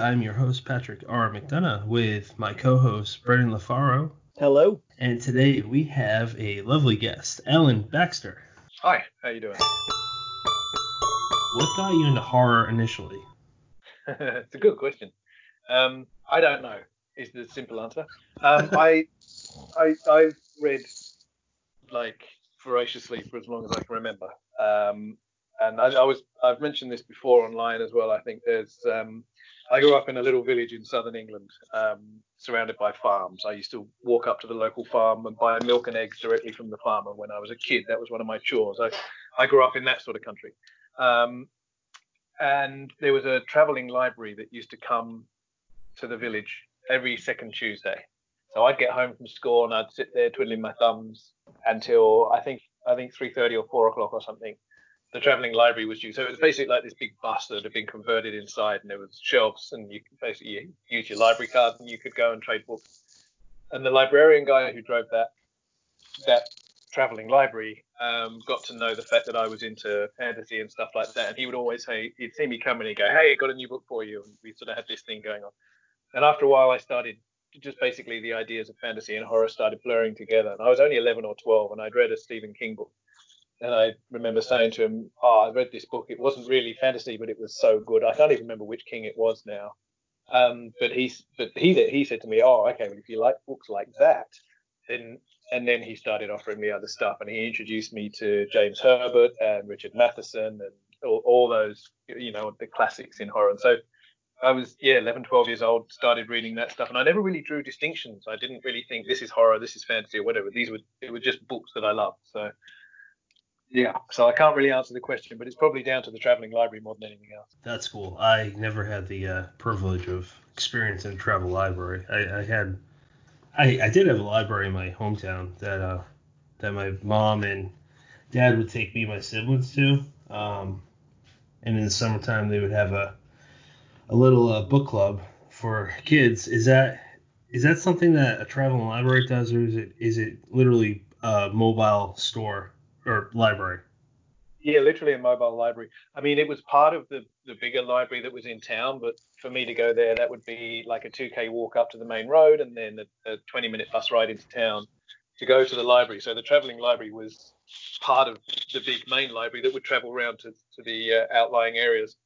I'm your host, Patrick R. McDonough, with my co-host, Brendan LaFaro. Hello. And today we have a lovely guest, Alan Baxter. Hi, how you doing? What got you into horror initially? It's a good question. I don't know, is the simple answer. I've read, like, voraciously for as long as I can remember. I've mentioned this before online as well. I think there's, I grew up in a little village in southern England, surrounded by farms. I used to walk up to the local farm and buy milk and eggs directly from the farmer when I was a kid. That was one of my chores. I grew up in that sort of country. And there was a traveling library that used to come to the village every second Tuesday. So I'd get home from school and I'd sit there twiddling my thumbs until I think 3:30 or 4 o'clock or something. The traveling library was due. So it was basically like this big bus that had been converted inside, and there was shelves, and you could basically use your library card and you could go and trade books. And the librarian guy who drove that traveling library got to know the fact that I was into fantasy and stuff like that. And he would always say, he'd see me come and he'd go, "Hey, I got a new book for you." And we sort of had this thing going on. And after a while, I started just basically the ideas of fantasy and horror started blurring together. And I was only 11 or 12 and I'd read a Stephen King book. And I remember saying to him, "I read this book. It wasn't really fantasy, but it was so good." I can't even remember which King it was now. But he said to me, "Oh, okay. Well, if you like books like that, then..." And then he started offering me other stuff, and he introduced me to James Herbert and Richard Matheson and all those, you know, the classics in horror. And so I was 11, 12 years old, started reading that stuff, and I never really drew distinctions. I didn't really think this is horror, this is fantasy, or whatever. It were just books that I loved. So. Yeah, so I can't really answer the question, but it's probably down to the traveling library more than anything else. That's cool. I never had the privilege of experiencing a travel library. I did have a library in my hometown that my mom and dad would take me and my siblings to. And in the summertime, they would have a little book club for kids. Is that something that a traveling library does, or is it literally a mobile store? Or library? Yeah, literally a mobile library. I mean, it was part of the bigger library that was in town, but for me to go there, that would be like a 2K walk up to the main road and then a 20-minute bus ride into town to go to the library. So the traveling library was part of the big main library that would travel around to the outlying areas.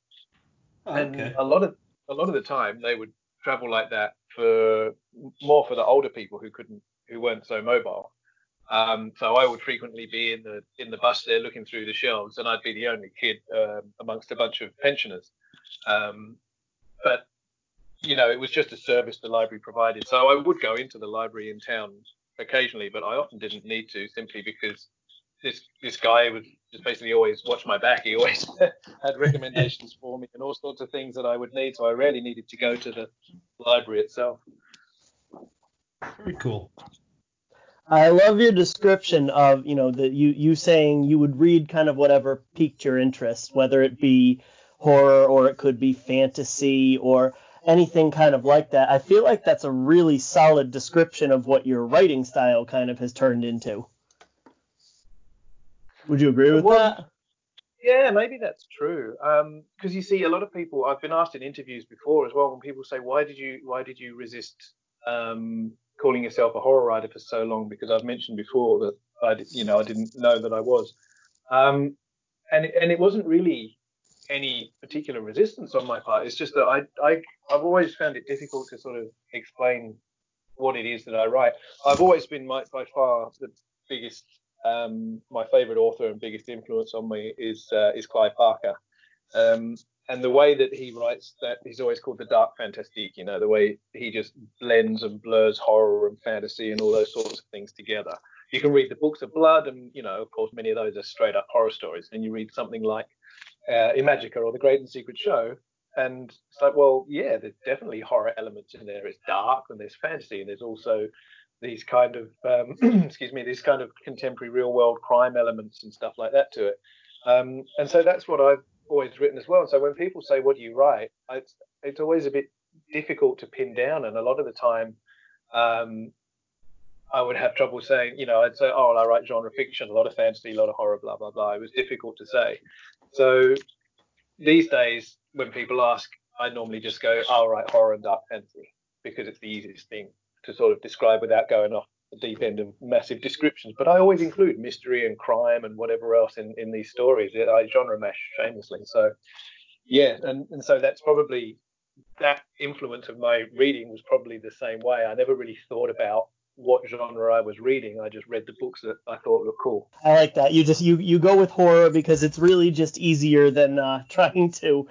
Okay. And a lot of the time they would travel like that for the older people who weren't so mobile. So I would frequently be in the bus there looking through the shelves, and I'd be the only kid amongst a bunch of pensioners. But, you know, it was just a service the library provided. So I would go into the library in town occasionally, but I often didn't need to, simply because this guy would just basically always watch my back. He always had recommendations for me and all sorts of things that I would need. So I rarely needed to go to the library itself. Very cool. I love your description of, you know, that you saying you would read kind of whatever piqued your interest, whether it be horror or it could be fantasy or anything kind of like that. I feel like that's a really solid description of what your writing style kind of has turned into. Would you agree with that? Yeah, maybe that's true. Because you see, a lot of people, I've been asked in interviews before as well, when people say, why did you resist calling yourself a horror writer for so long, because I've mentioned before that I didn't know that I was. And it wasn't really any particular resistance on my part. It's just that I've always found it difficult to sort of explain what it is that I write. I've always been by far the biggest, my favorite author and biggest influence on me is Clive Barker. And the way that he writes that, he's always called the dark fantastique, you know, the way he just blends and blurs horror and fantasy and all those sorts of things together. You can read the books of blood and, you know, of course, many of those are straight up horror stories. And you read something like Imagica or The Great and Secret Show. And it's like, well, yeah, there's definitely horror elements in there. It's dark and there's fantasy. And there's also these kind of, these kind of contemporary real world crime elements and stuff like that to it. And so that's what I've always written as well. So when people say, what do you write, it's always a bit difficult to pin down, and a lot of the time I would have trouble saying, you know, I'd say, oh, I write genre fiction, a lot of fantasy, a lot of horror, blah blah blah. It was difficult to say. So these days when people ask, I normally just go, all right, horror and dark fantasy, because it's the easiest thing to sort of describe without going off the deep end of massive descriptions. But I always include mystery and crime and whatever else in these stories. I genre mash shamelessly. So, yeah, and so that's probably, that influence of my reading was probably the same way. I never really thought about what genre I was reading. I just read the books that I thought were cool. I like that. You just you go with horror because it's really just easier than trying to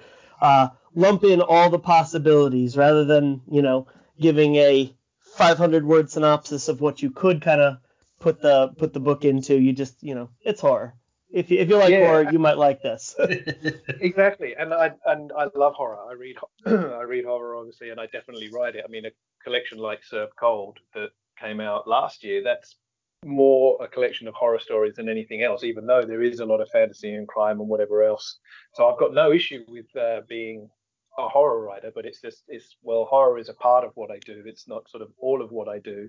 lump in all the possibilities, rather than, you know, giving a 500-word synopsis of what you could kind of put the book into. You just, you know, it's horror. If you like horror, you might like this. Exactly, and I love horror. I read horror, obviously, and I definitely write it. I mean, a collection like Serve Cold that came out last year, that's more a collection of horror stories than anything else, even though there is a lot of fantasy and crime and whatever else. So I've got no issue with being a horror writer, but it's just, horror is a part of what I do. It's not sort of all of what I do.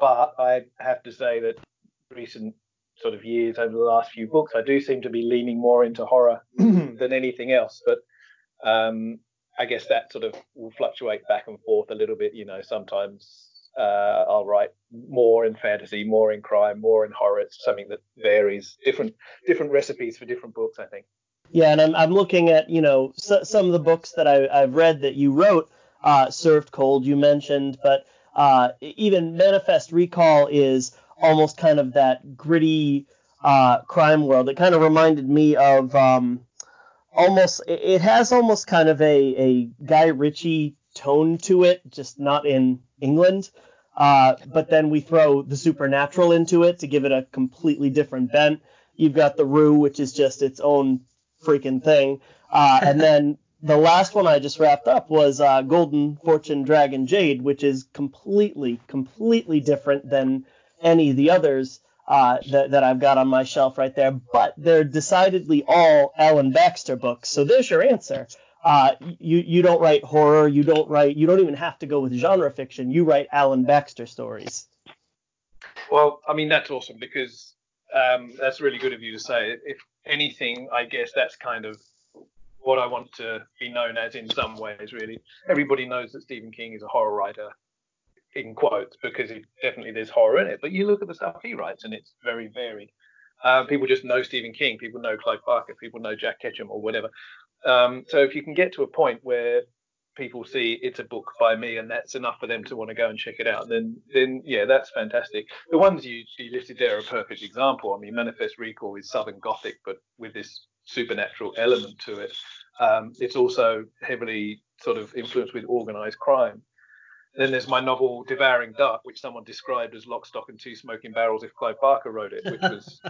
But I have to say that recent sort of years, over the last few books, I do seem to be leaning more into horror than anything else. But I guess that sort of will fluctuate back and forth a little bit. You know, sometimes I'll write more in fantasy, more in crime, more in horror. It's something that varies, different recipes for different books, I think. Yeah, and I'm looking at, you know, some of the books that I've read that you wrote. Served Cold, you mentioned, but even Manifest Recall is almost kind of that gritty crime world. It kind of reminded me of it has kind of a Guy Ritchie tone to it, just not in England. But then we throw the supernatural into it to give it a completely different bent. You've got The Rue, which is just its own freaking thing. And then the last one I just wrapped up was Golden Fortune Dragon Jade, which is completely different than any of the others that I've got on my shelf right there, but they're decidedly all Alan Baxter books. So there's your answer. You don't write horror. You don't even have to go with genre fiction. You write Alan Baxter stories. Well, I mean, that's awesome, because that's really good of you to say. If anything, I guess that's kind of what I want to be known as in some ways, really. Everybody knows that Stephen King is a horror writer, in quotes, because definitely there's horror in it, but you look at the stuff he writes and it's very varied. People just know Stephen King, people know Clive Barker, people know Jack Ketchum or whatever. So if you can get to a point where people see it's a book by me and that's enough for them to want to go and check it out, then yeah, that's fantastic. The ones you listed there are a perfect example. I mean, Manifest Recall is Southern Gothic, but with this supernatural element to it. It's also heavily sort of influenced with organized crime. Then there's my novel Devouring Dark, which someone described as Lock, Stock, and Two Smoking Barrels if Clive Barker wrote it, which was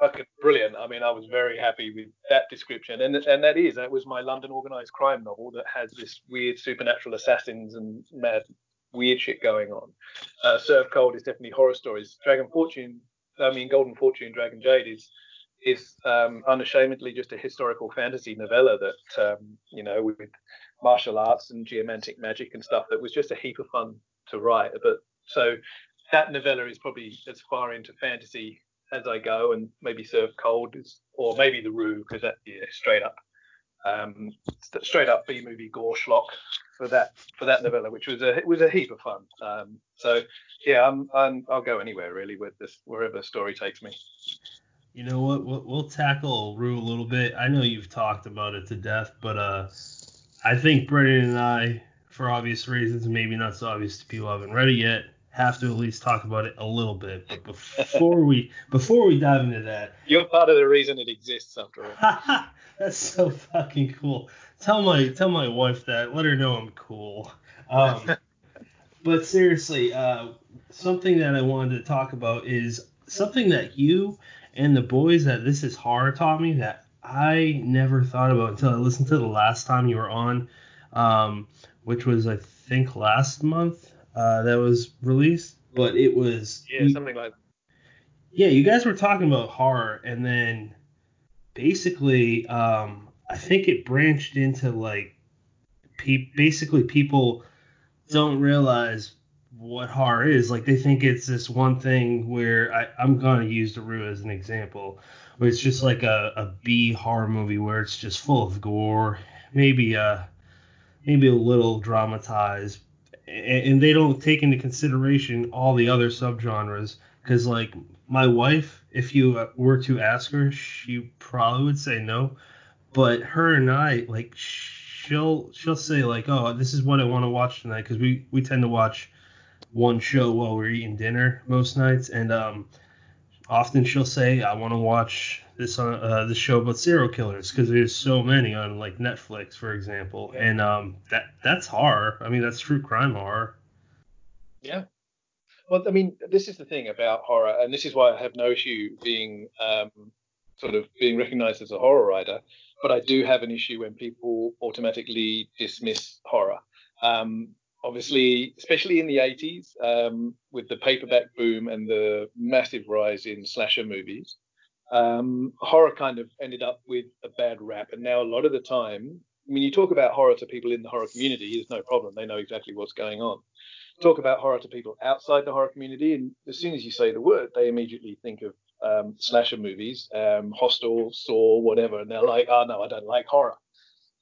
fucking brilliant. I mean, I was very happy with that description. And that was my London organized crime novel that has this weird supernatural assassins and mad weird shit going on. Serve Cold is definitely horror stories. Golden Fortune, Dragon Jade is unashamedly just a historical fantasy novella that, you know, with martial arts and geomantic magic and stuff, that was just a heap of fun to write. But so that novella is probably as far into fantasy as I go, and maybe Serve Cold or maybe The Rue, because that's straight up B-movie gore schlock for that novella, which was a heap of fun. So yeah, I'll go anywhere really with this, wherever the story takes me. You know what? We'll tackle Rue a little bit. I know you've talked about it to death, but I think Brendan and I, for obvious reasons, maybe not so obvious to people who haven't read it yet, have to at least talk about it a little bit. But before we dive into that, you're part of the reason it exists, after all. That's so fucking cool. Tell my wife that. Let her know I'm cool. But seriously, something that I wanted to talk about is something that you and the boys at This Is Horror taught me that I never thought about until I listened to the last time you were on, which was, I think, last month that was released. But it was... Yeah, something like that. Yeah, you guys were talking about horror, and then basically I think it branched into, like, basically people don't realize what horror is. Like, they think it's this one thing where I'm going to use The Rue as an example, where it's just like a B horror movie where it's just full of gore, maybe maybe a little dramatized, and they don't take into consideration all the other subgenres. Because, like, my wife, if you were to ask her, she probably would say no. But her and I, like, she'll say, like, oh, this is what I want to watch tonight. Because we tend to watch one show while we're eating dinner most nights. And often she'll say, I want to watch this show about serial killers, because there's so many on, like, Netflix, for example. And that's horror. I mean, that's true crime horror. Yeah. Well, I mean, this is the thing about horror, and this is why I have no issue being being recognized as a horror writer. But I do have an issue when people automatically dismiss horror. Obviously, especially in the 80s, with the paperback boom and the massive rise in slasher movies, horror kind of ended up with a bad rap. And now a lot of the time, I mean, you talk about horror to people in the horror community, there's no problem. They know exactly what's going on. Talk about horror to people outside the horror community, and as soon as you say the word, they immediately think of slasher movies, Hostel, Saw, whatever, and they're like, oh, no, I don't like horror.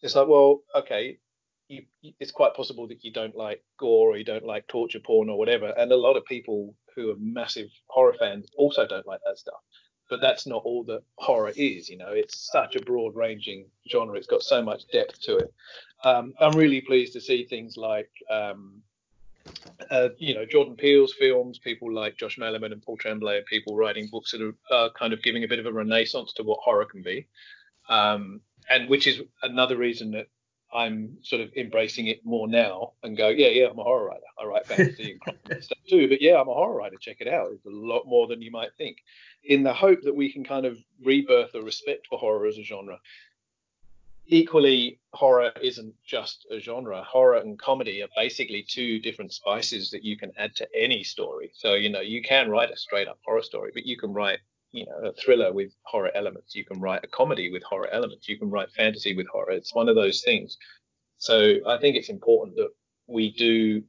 It's like, well, okay, it's quite possible that you don't like gore or you don't like torture porn or whatever, and a lot of people who are massive horror fans also don't like that stuff. But that's not all that horror is, you know. It's such a broad-ranging genre. It's got so much depth to it. I'm really pleased to see things like... Jordan Peele's films, people like Josh Malerman and Paul Tremblay, people writing books that are kind of giving a bit of a renaissance to what horror can be, and which is another reason that I'm sort of embracing it more now and go, yeah, I'm a horror writer. I write fantasy and crime and stuff too, but yeah, I'm a horror writer. Check it out. It's a lot more than you might think, in the hope that we can kind of rebirth a respect for horror as a genre. Equally, horror isn't just a genre. Horror and comedy are basically two different spices that you can add to any story. So, you know, you can write a straight up horror story, but you can write, you know, a thriller with horror elements. You can write a comedy with horror elements. You can write fantasy with horror. It's one of those things. So I think it's important that we do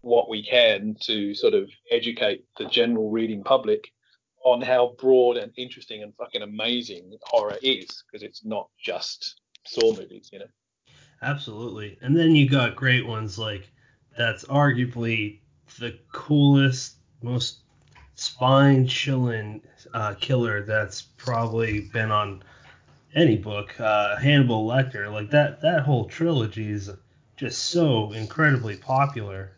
what we can to sort of educate the general reading public on how broad and interesting and fucking amazing horror is, because it's not just Saw movies, you know. Absolutely. And then you got great ones like, that's arguably the coolest, most spine-chilling killer that's probably been on any book, Hannibal Lecter. Like, that whole trilogy is just so incredibly popular,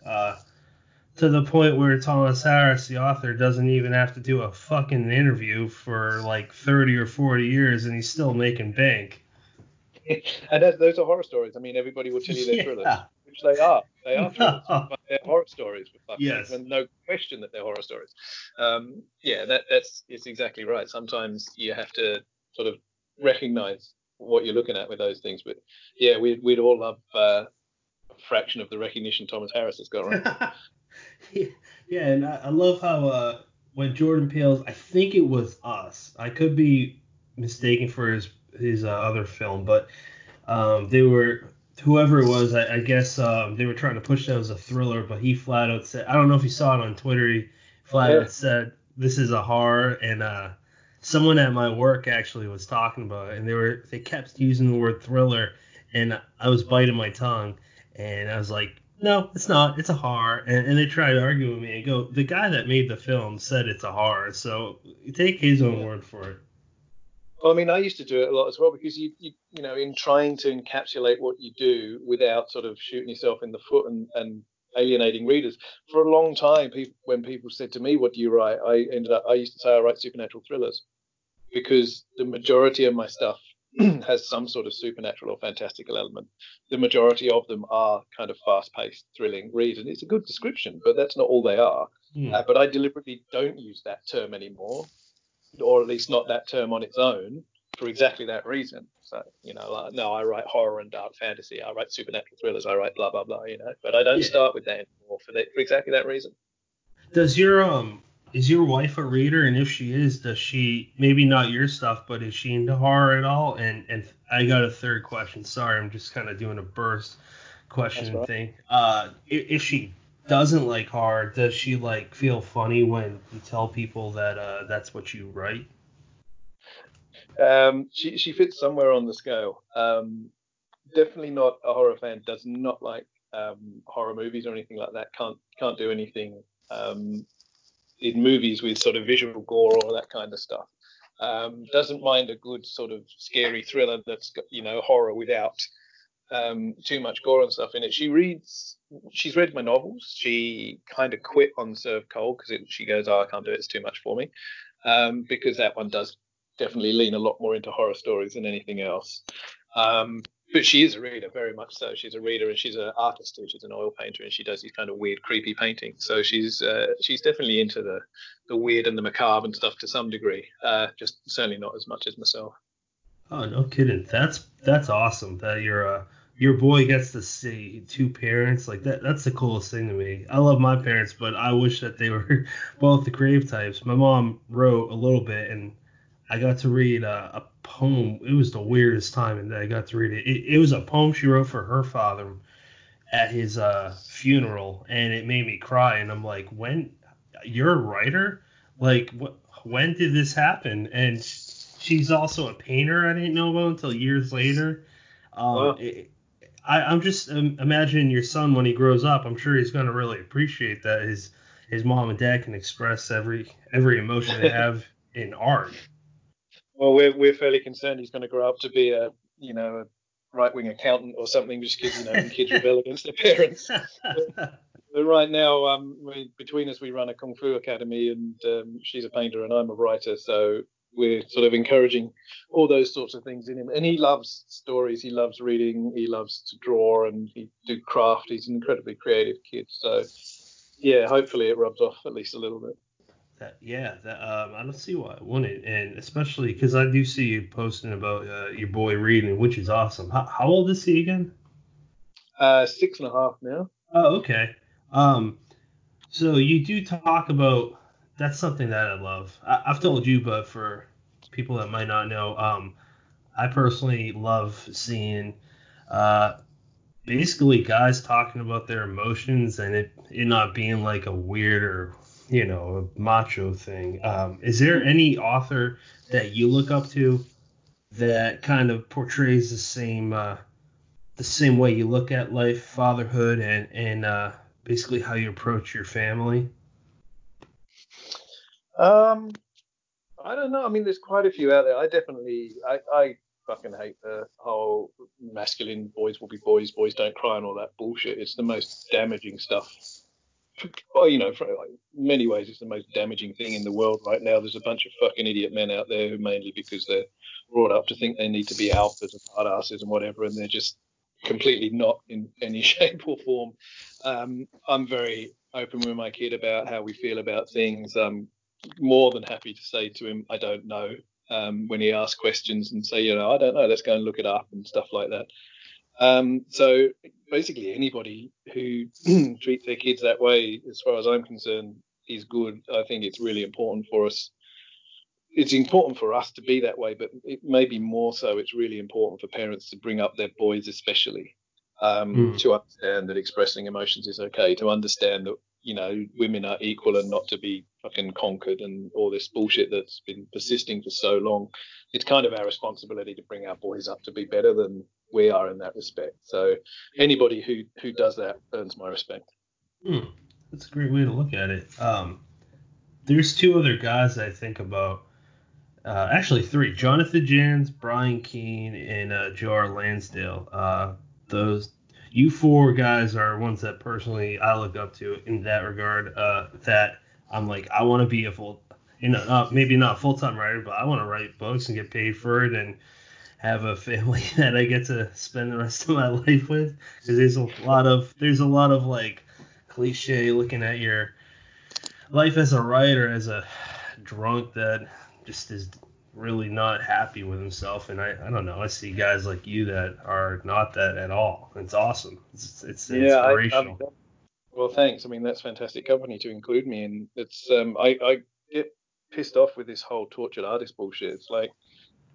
to the point where Thomas Harris, the author, doesn't even have to do a fucking interview for like 30 or 40 years, and he's still making bank. And those are horror stories. I mean, everybody will tell you they're thrillers, which they are. They are thrillers. No. But they're horror stories. Yes. And no question that they're horror stories. It's exactly right. Sometimes you have to sort of recognize what you're looking at with those things. But, yeah, we'd all love a fraction of the recognition Thomas Harris has got, right? Yeah, and I love how when Jordan Peele's, I think it was Us. I could be mistaken for his other film, but they were, whoever it was, I guess they were trying to push that as a thriller, but he flat out said, I don't know if you saw it on Twitter, he flat out said, this is a horror, and someone at my work actually was talking about it, and they kept using the word thriller, and I was biting my tongue, and I was like, no, it's not, it's a horror, and they tried arguing with me, and go, the guy that made the film said it's a horror, so take his own word for it. Well, I mean, I used to do it a lot as well, because you know, in trying to encapsulate what you do without sort of shooting yourself in the foot and alienating readers, for a long time, when people said to me, "What do you write?" I used to say I write supernatural thrillers, because the majority of my stuff has some sort of supernatural or fantastical element. The majority of them are kind of fast-paced, thrilling reads, and it's a good description, but that's not all they are. Mm. But I deliberately don't use that term anymore, or at least not that term on its own, for exactly that reason. So, you know, like, no, I write horror and dark fantasy, I write supernatural thrillers, I write blah, blah, blah, you know, but I don't start with that anymore for exactly that reason. Does is your wife a reader? And if she is, does she, maybe not your stuff, but is she into horror at all? And I got a third question. Sorry, I'm just kind of doing a burst question thing. If she doesn't like horror, does she like feel funny when you tell people that that's what you write? She fits somewhere on the scale. definitely not a horror fan, does not like horror movies or anything like that, can't do anything in movies with sort of visual gore or that kind of stuff. Doesn't mind a good sort of scary thriller that's got, you know, horror without too much gore and stuff in it. She's read my novels. She kind of quit on Serve Cold because she goes, I can't do it, it's too much for me, because that one does definitely lean a lot more into horror stories than anything else. But she is a reader, very much so. She's a reader and she's an artist too. She's an oil painter and she does these kind of weird, creepy paintings. So she's definitely into the weird and the macabre and stuff to some degree. Just certainly not as much as myself. Oh, no kidding! That's awesome that your boy gets to see two parents like that. That's the coolest thing to me. I love my parents, but I wish that they were both the creative types. My mom wrote a little bit, and I got to read a poem. It was the weirdest time, and I got to read it. It was a poem she wrote for her father at his funeral, and it made me cry. And I'm like, when you're a writer, like when did this happen? And she's also a painter. I didn't know about until years later. Wow. I'm just imagining your son when he grows up. I'm sure he's going to really appreciate that his mom and dad can express every emotion they have in art. Well, we're fairly concerned he's going to grow up to be a right-wing accountant or something, just because, you know, when kids rebel against their parents. But right now, between us, we run a Kung Fu academy, and she's a painter and I'm a writer, so we're sort of encouraging all those sorts of things in him. And he loves stories, he loves reading, he loves to draw, and he do craft. He's an incredibly creative kid, so yeah, hopefully it rubs off at least a little bit. I don't see why I wouldn't, and especially because I do see you posting about your boy reading, which is awesome. How old is he again? 6.5 now. Oh, okay. So you do talk about, that's something that I love. I've told you, but for people that might not know, I personally love seeing basically guys talking about their emotions and it not being like a weird or, you know, a macho thing. Is there any author that you look up to that kind of portrays the same way you look at life, fatherhood, and basically how you approach your family? I don't know. I mean, there's quite a few out there. I fucking hate the whole masculine boys will be boys, boys don't cry and all that bullshit. It's the most damaging stuff. Well, you know, in many ways, it's the most damaging thing in the world right now. There's a bunch of fucking idiot men out there who, mainly because they're brought up to think they need to be alphas and hard asses and whatever, and they're just completely not in any shape or form. I'm very open with my kid about how we feel about things. I'm more than happy to say to him, I don't know, when he asks questions, and say, you know, I don't know, let's go and look it up and stuff like that. So basically anybody who treats their kids that way, as far as I'm concerned, is good. I think it's really important for us. It's important for us to be that way, but it may be more so, it's really important for parents to bring up their boys, especially, to understand that expressing emotions is okay, to understand that, you know, women are equal and not to be fucking conquered and all this bullshit that's been persisting for so long. It's kind of our responsibility to bring our boys up to be better than we are in that respect. So anybody who does that earns my respect. That's a great way to look at it. There's two other guys I think about, actually three: Jonathan Jans, Brian Keene, and J.R. Lansdale. Those you four guys are ones that personally I look up to in that regard, that I'm like, I want to be a full, you know, maybe not a full-time writer, but I want to write books and get paid for it and have a family that I get to spend the rest of my life with. Because there's a lot of like cliche looking at your life as a writer, as a drunk that just is really not happy with himself. And I don't know, I see guys like you that are not that at all. It's awesome. It's inspirational. Well, thanks. I mean, that's fantastic company to include me in. It's I get pissed off with this whole tortured artist bullshit. It's like,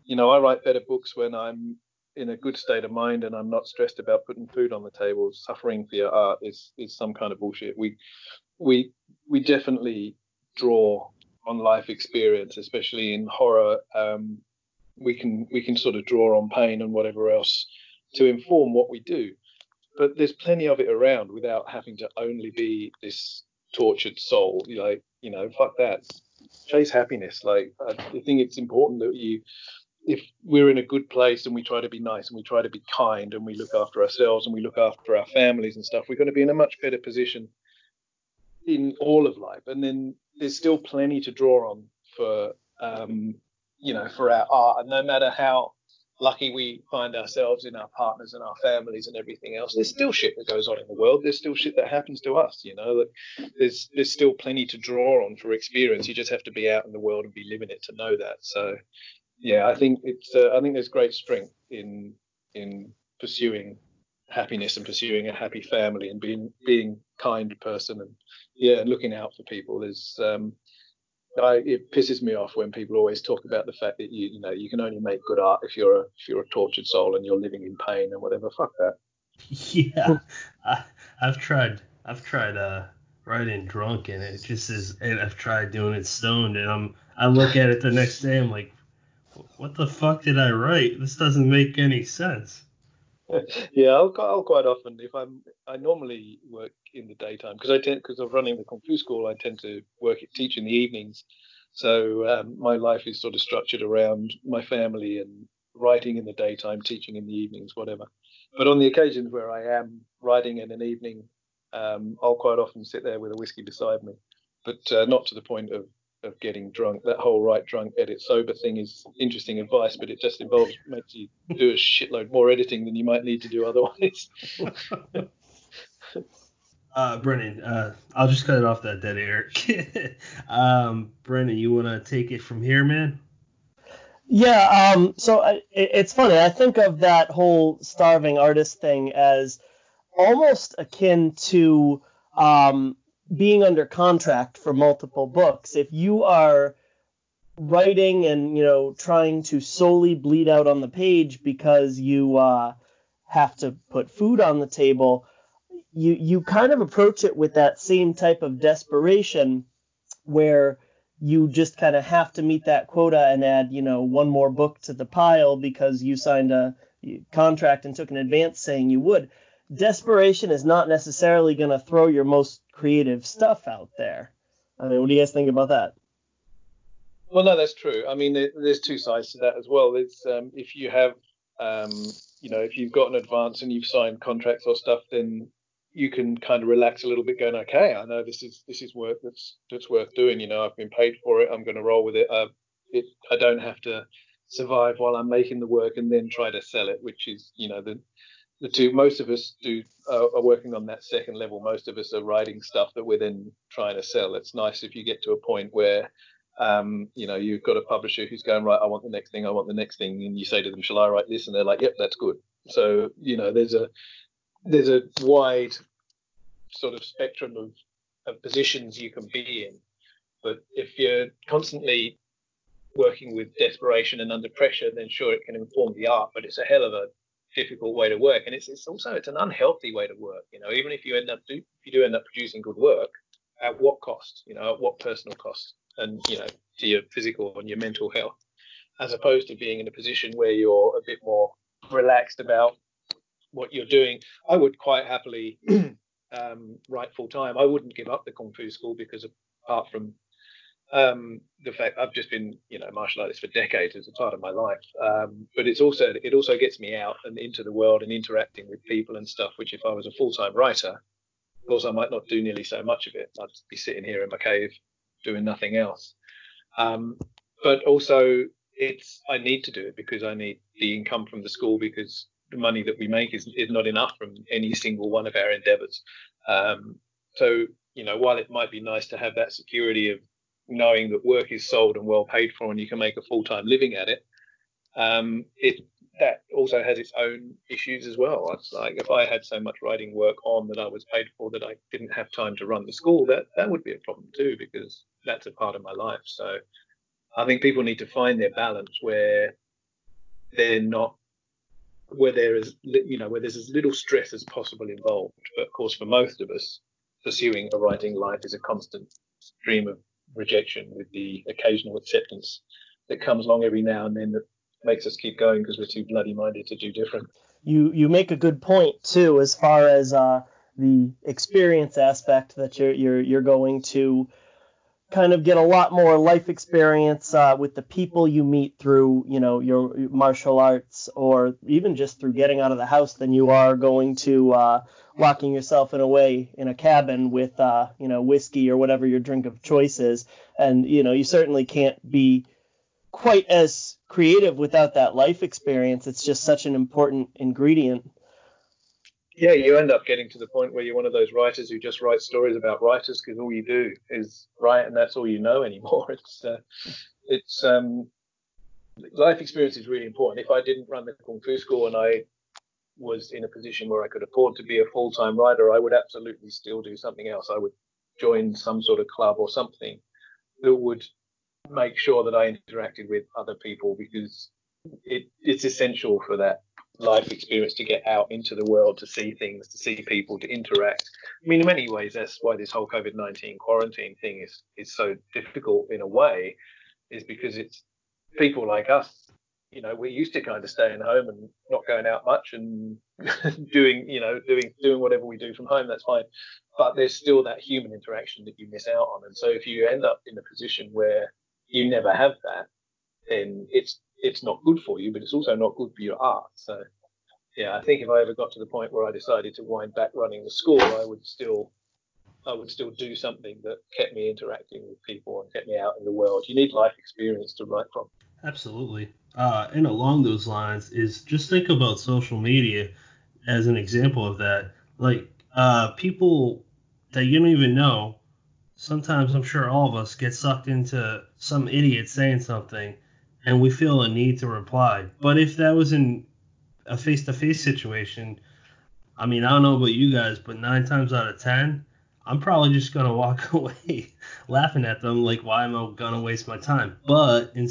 you know, I write better books when I'm in a good state of mind and I'm not stressed about putting food on the table. Suffering for your art is some kind of bullshit. We definitely draw on life experience, especially in horror. We can sort of draw on pain and whatever else to inform what we do. But there's plenty of it around without having to only be this tortured soul. You're like, you know, fuck that. Chase happiness. Like, I think it's important that you, if we're in a good place and we try to be nice and we try to be kind and we look after ourselves and we look after our families and stuff, we're going to be in a much better position in all of life. And then there's still plenty to draw on for, you know, for our art. And no matter how lucky we find ourselves in our partners and our families and everything else, there's still shit that goes on in the world. There's still shit that happens to us, you know. Like, there's still plenty to draw on for experience. You just have to be out in the world and be living it to know that. So, yeah, I think it's I think there's great strength in pursuing happiness and pursuing a happy family and being a kind person and looking out for people. There's it pisses me off when people always talk about the fact that you know you can only make good art if you're a tortured soul and you're living in pain and whatever. Fuck that. Yeah, I've tried writing drunk and it just is, and I've tried doing it stoned and I look at it the next day, I'm like, what the fuck did I write? This doesn't make any sense. Yeah, I'll quite often, if I normally work in the daytime because I'm running the Kung Fu school. I tend to teach in the evenings, so my life is sort of structured around my family and writing in the daytime, teaching in the evenings, whatever. But on the occasions where I am writing in an evening, I'll quite often sit there with a whiskey beside me, but not to the point of getting drunk. That whole write drunk, edit sober thing is interesting advice, but it just makes you do a shitload more editing than you might need to do otherwise. Brendan, I'll just cut it off that dead air. Brendan, you want to take it from here, man? Yeah, it's funny. I think of that whole starving artist thing as almost akin to being under contract for multiple books. If you are writing and, you know, trying to solely bleed out on the page because you have to put food on the table, you kind of approach it with that same type of desperation where you just kind of have to meet that quota and add, you know, one more book to the pile because you signed a contract and took an advance saying you would. Desperation is not necessarily going to throw your most creative stuff out there. I mean, what do you guys think about that? Well, no, that's true. I mean, there's two sides to that as well. It's if you have, you know, if you've got an advance and you've signed contracts or stuff, then you can kind of relax a little bit, going, okay, I know this is work that's worth doing. You know, I've been paid for it. I'm going to roll with it. I don't have to survive while I'm making the work and then try to sell it, which is, you know, the two, most of us are working on that second level. Most of us are writing stuff that we're then trying to sell. It's nice if you get to a point where, you know, you've got a publisher who's going, right, I want the next thing. And you say to them, shall I write this? And they're like, yep, that's good. So, you know, there's a wide sort of spectrum of positions you can be in. But if you're constantly working with desperation and under pressure, then sure, it can inform the art, but it's a hell of a difficult way to work, and it's also an unhealthy way to work. You know, even if you do end up producing good work, at what cost? You know, at what personal cost, and you know, to your physical and your mental health, as opposed to being in a position where you're a bit more relaxed about what you're doing. I would quite happily write full time. I wouldn't give up the Kung Fu school because apart from the fact I've just been, you know, martial artist for decades as a part of my life, but it also gets me out and into the world and interacting with people and stuff, which if I was a full-time writer, of course I might not do nearly so much of it. I'd be sitting here in my cave doing nothing else, but also I need to do it because I need the income from the school, because the money that we make is not enough from any single one of our endeavors. So, you know, while it might be nice to have that security of knowing that work is sold and well paid for and you can make a full-time living at it, that also has its own issues as well. It's like, if I had so much writing work on that I was paid for that I didn't have time to run the school, that would be a problem too, because that's a part of my life. So I think people need to find their balance where there's as little stress as possible involved. But of course, for most of us, pursuing a writing life is a constant stream of rejection with the occasional acceptance that comes along every now and then that makes us keep going because we're too bloody minded to do different. you make a good point too, as far as the experience aspect, that you're going to kind of get a lot more life experience with the people you meet through, you know, your martial arts, or even just through getting out of the house, than you are going to locking yourself in a cabin with, you know, whiskey or whatever your drink of choice is. And, you know, you certainly can't be quite as creative without that life experience. It's just such an important ingredient. Yeah, you end up getting to the point where you're one of those writers who just write stories about writers because all you do is write, and that's all you know anymore. It's life experience is really important. If I didn't run the Kung Fu school and I was in a position where I could afford to be a full-time writer, I would absolutely still do something else. I would join some sort of club or something that would make sure that I interacted with other people, because it's essential for that life experience to get out into the world, to see things, to see people, to interact. I mean, in many ways, that's why this whole COVID-19 quarantine thing is so difficult in a way, is because it's people like us. You know, we're used to kind of staying home and not going out much and doing whatever we do from home. That's fine. But there's still that human interaction that you miss out on. And so if you end up in a position where you never have that, then it's not good for you, but it's also not good for your art. So, yeah, I think if I ever got to the point where I decided to wind back running the school, I would still do something that kept me interacting with people and kept me out in the world. You need life experience to write from. Absolutely. And along those lines is just think about social media as an example of that. Like people that you don't even know, sometimes I'm sure all of us get sucked into some idiot saying something and we feel a need to reply. But if that was in a face-to-face situation, I mean, I don't know about you guys, but 9 times out of 10, I'm probably just going to walk away laughing at them, like, why am I going to waste my time? But in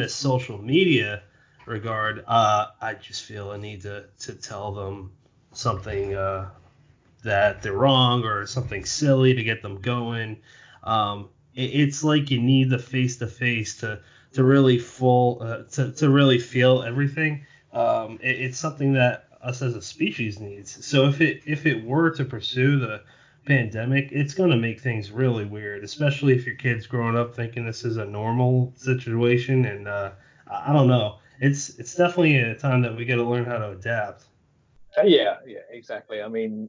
a social media regard, I just feel a need to tell them something that they're wrong, or something silly to get them going. It's like you need the face-to-face to really to really feel everything. It's something that us as a species needs. So if it were to pursue the pandemic, it's going to make things really weird, especially if your kid's growing up thinking this is a normal situation. And I don't know, it's definitely a time that we got to learn how to adapt. Yeah, exactly. I mean,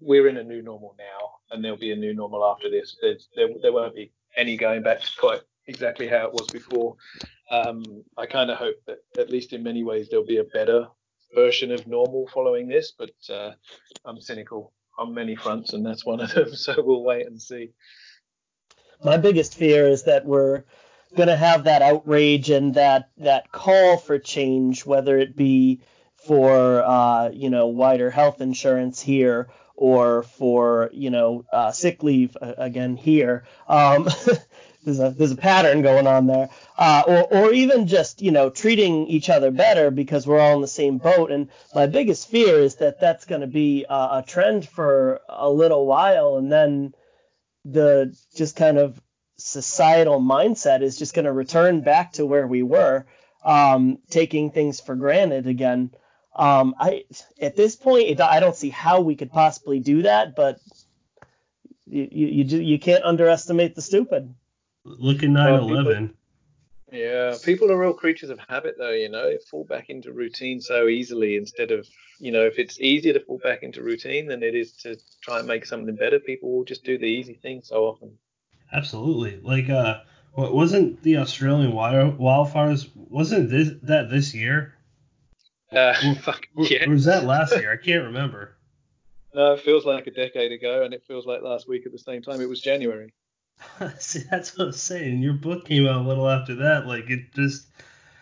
we're in a new normal now, and there'll be a new normal after this. There won't be any going back to quite exactly how it was before. I kind of hope that, at least in many ways, there'll be a better version of normal following this, but I'm cynical on many fronts, and that's one of them, so we'll wait and see. My biggest fear is that we're going to have that outrage and that call for change, whether it be for wider health insurance here, or for sick leave again here. There's a pattern going on there, or even just treating each other better because we're all in the same boat. And my biggest fear is that that's going to be a trend for a little while, and then the just kind of societal mindset is just going to return back to where we were, taking things for granted again. At this point, I don't see how we could possibly do that, but you can't underestimate the stupid. Look at 9/11. People are real creatures of habit, though. They fall back into routine so easily. Instead of, if it's easier to fall back into routine than it is to try and make something better, people will just do the easy thing so often. Absolutely. Like, wasn't the Australian wildfires? Wasn't that this year? Or was that last year? I can't remember. No, it feels like a decade ago, and it feels like last week at the same time. It was January. See, that's what I'm saying. Your book came out a little after that. Like, it just,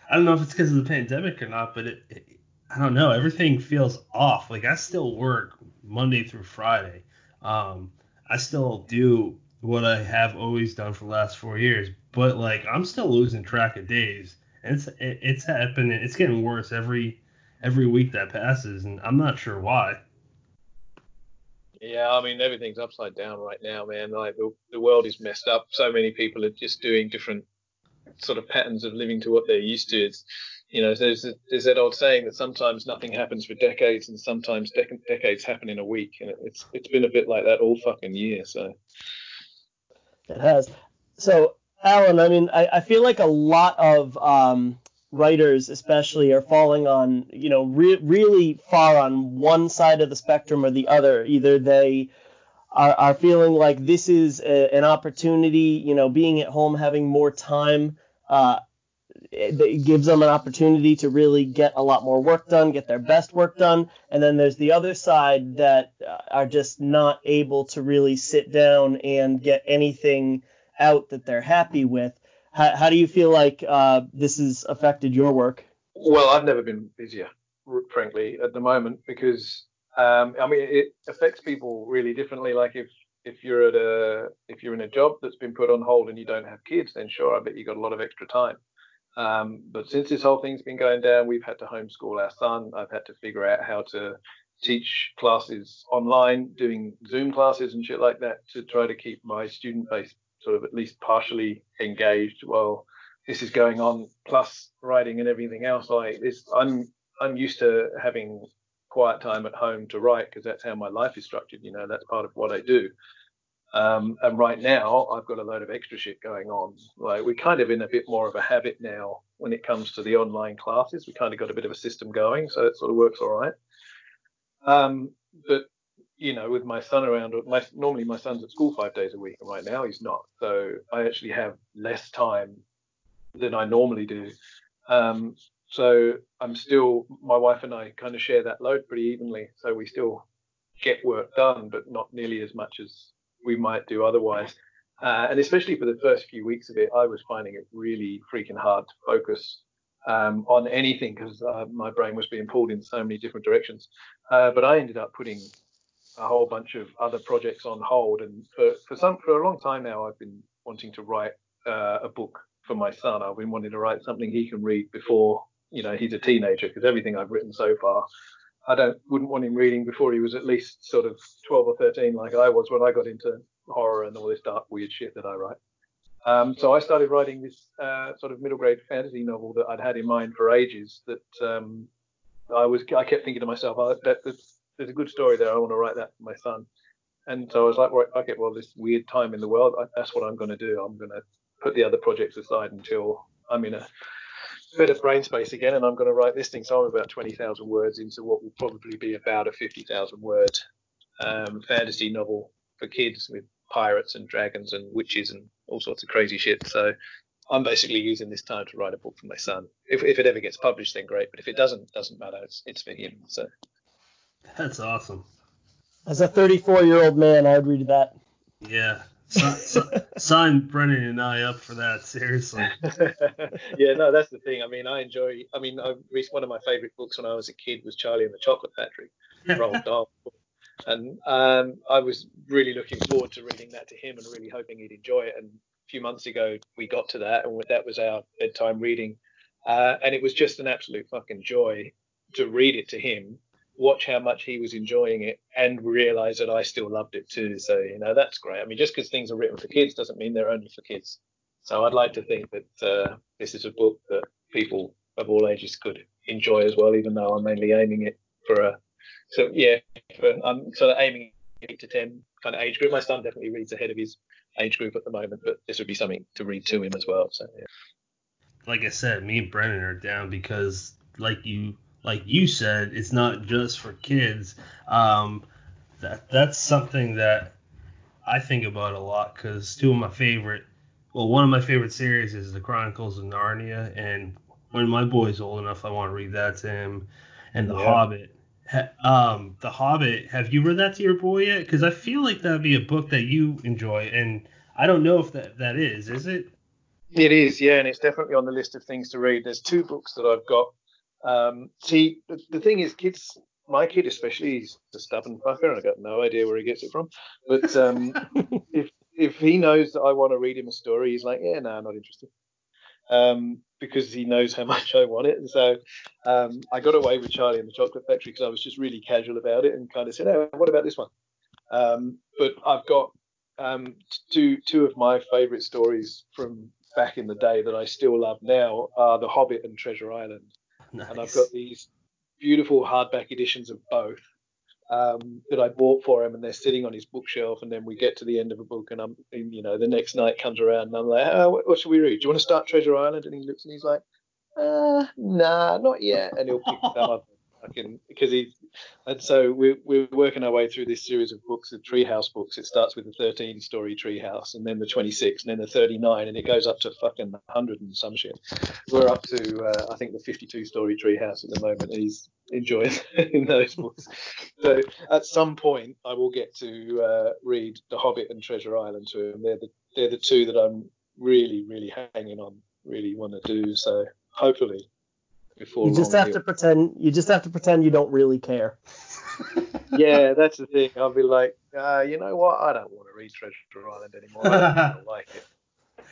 I don't know if it's because of the pandemic or not, but it I don't know. Everything feels off. Like, I still work Monday through Friday. I still do what I have always done for the last 4 years, but like, I'm still losing track of days. And it's happening. It's getting worse every week that passes, and I'm not sure why. Yeah, I mean, everything's upside down right now, man. Like, the world is messed up. So many people are just doing different sort of patterns of living to what they're used to. It's, You know, there's that old saying that sometimes nothing happens for decades, and sometimes decades happen in a week, and it's been a bit like that all fucking year. So it has. So Alan, I mean, I feel like a lot of writers, especially, are falling on, you know, really far on one side of the spectrum or the other. Either they are feeling like this is an opportunity, you know, being at home, having more time. It gives them an opportunity to really get a lot more work done, get their best work done. And then there's the other side that are just not able to really sit down and get anything out that they're happy with. How do you feel like this has affected your work? Well, I've never been busier, frankly, at the moment, because I mean, it affects people really differently. Like if you're in a job that's been put on hold and you don't have kids, then sure, I bet you got a lot of extra time. But since this whole thing's been going down, we've had to homeschool our son. I've had to figure out how to teach classes online, doing Zoom classes and shit like that, to try to keep my student base sort of at least partially engaged while this is going on, plus writing and everything else. Like this, I'm used to having quiet time at home to write, because that's how my life is structured. You know, that's part of what I do. And right now, I've got a load of extra shit going on. Like, we're kind of in a bit more of a habit now when it comes to the online classes. We kind of got a bit of a system going, so it sort of works all right. But, you know, with my son around, normally my son's at school 5 days a week, and right now he's not. So I actually have less time than I normally do. So I'm still, my wife and I kind of share that load pretty evenly. So we still get work done, but not nearly as much as we might do otherwise. And especially for the first few weeks of it, I was finding it really freaking hard to focus on anything, because my brain was being pulled in so many different directions. But I ended up putting a whole bunch of other projects on hold. And for a long time now, I've been wanting to write a book for my son. I've been wanting to write something he can read before, you know, he's a teenager, because everything I've written so far, I wouldn't want him reading before he was at least sort of 12 or 13, like I was when I got into horror and all this dark, weird shit that I write. So I started writing this sort of middle grade fantasy novel that I'd had in mind for ages, that I kept thinking to myself, there's a good story there. I want to write that for my son. And so I was like, well, okay, well, this weird time in the world, that's what I'm going to do. I'm going to put the other projects aside until I'm in a bit of brain space again, and I'm going to write this thing. So I'm about 20,000 words into what will probably be about a 50,000 word fantasy novel for kids, with pirates and dragons and witches and all sorts of crazy shit. So I'm basically using this time to write a book for my son. If it ever gets published, then great, but if it doesn't matter. It's for him. So that's awesome. As a 34-year-old man, I'd read that. Yeah. Sign Brendan and I up for that, seriously. Yeah, no, that's the thing. I mean, one of my favorite books when I was a kid was Charlie and the Chocolate Factory, Roald Dahl. And I was really looking forward to reading that to him and really hoping he'd enjoy it. And a few months ago, we got to that, and that was our bedtime reading. And it was just an absolute fucking joy to read it to him, watch how much he was enjoying it, and realize that I still loved it too. So, you know, that's great. I mean, just because things are written for kids doesn't mean they're only for kids. So I'd like to think that this is a book that people of all ages could enjoy as well, even though I'm mainly aiming it I'm sort of aiming 8 to 10 kind of age group. My son definitely reads ahead of his age group at the moment, but this would be something to read to him as well. So, yeah. Like I said, me and Brendan are down because, like you said, it's not just for kids. That's something that I think about a lot, because one of my favorite series is The Chronicles of Narnia, and when my boy's old enough, I want to read that to him. And The Hobbit. The Hobbit, have you read that to your boy yet? Because I feel like that would be a book that you enjoy, and I don't know if that is it? It is, yeah, and it's definitely on the list of things to read. There's two books that I've got. See, the thing is, kids, my kid especially, he's a stubborn fucker, and I got no idea where he gets it from. But if he knows that I want to read him a story, he's like, yeah, no, not interested, because he knows how much I want it. And so I got away with Charlie and the Chocolate Factory because I was just really casual about it and kind of said, oh, what about this one? But I've got two of my favorite stories from back in the day that I still love now are The Hobbit and Treasure Island. Nice. And I've got these beautiful hardback editions of both that I bought for him, and they're sitting on his bookshelf. And then we get to the end of a book, and the next night comes around, and I'm like, oh, what should we read? Do you want to start Treasure Island? And he looks, and he's like, nah, not yet. And he'll pick them up. So we're working our way through this series of books, the Treehouse books. It starts with the 13-story treehouse, and then the 26, and then the 39, and it goes up to fucking 100 and some shit. We're up to I think the 52-story treehouse at the moment, and he's enjoying in those books. So at some point, I will get to read The Hobbit and Treasure Island to him. They're the two that I'm really, really hanging on, really want to do. So hopefully. You just have to pretend you don't really care. Yeah, that's the thing. I'll be like, you know what? I don't want to read Treasure Island anymore. I don't like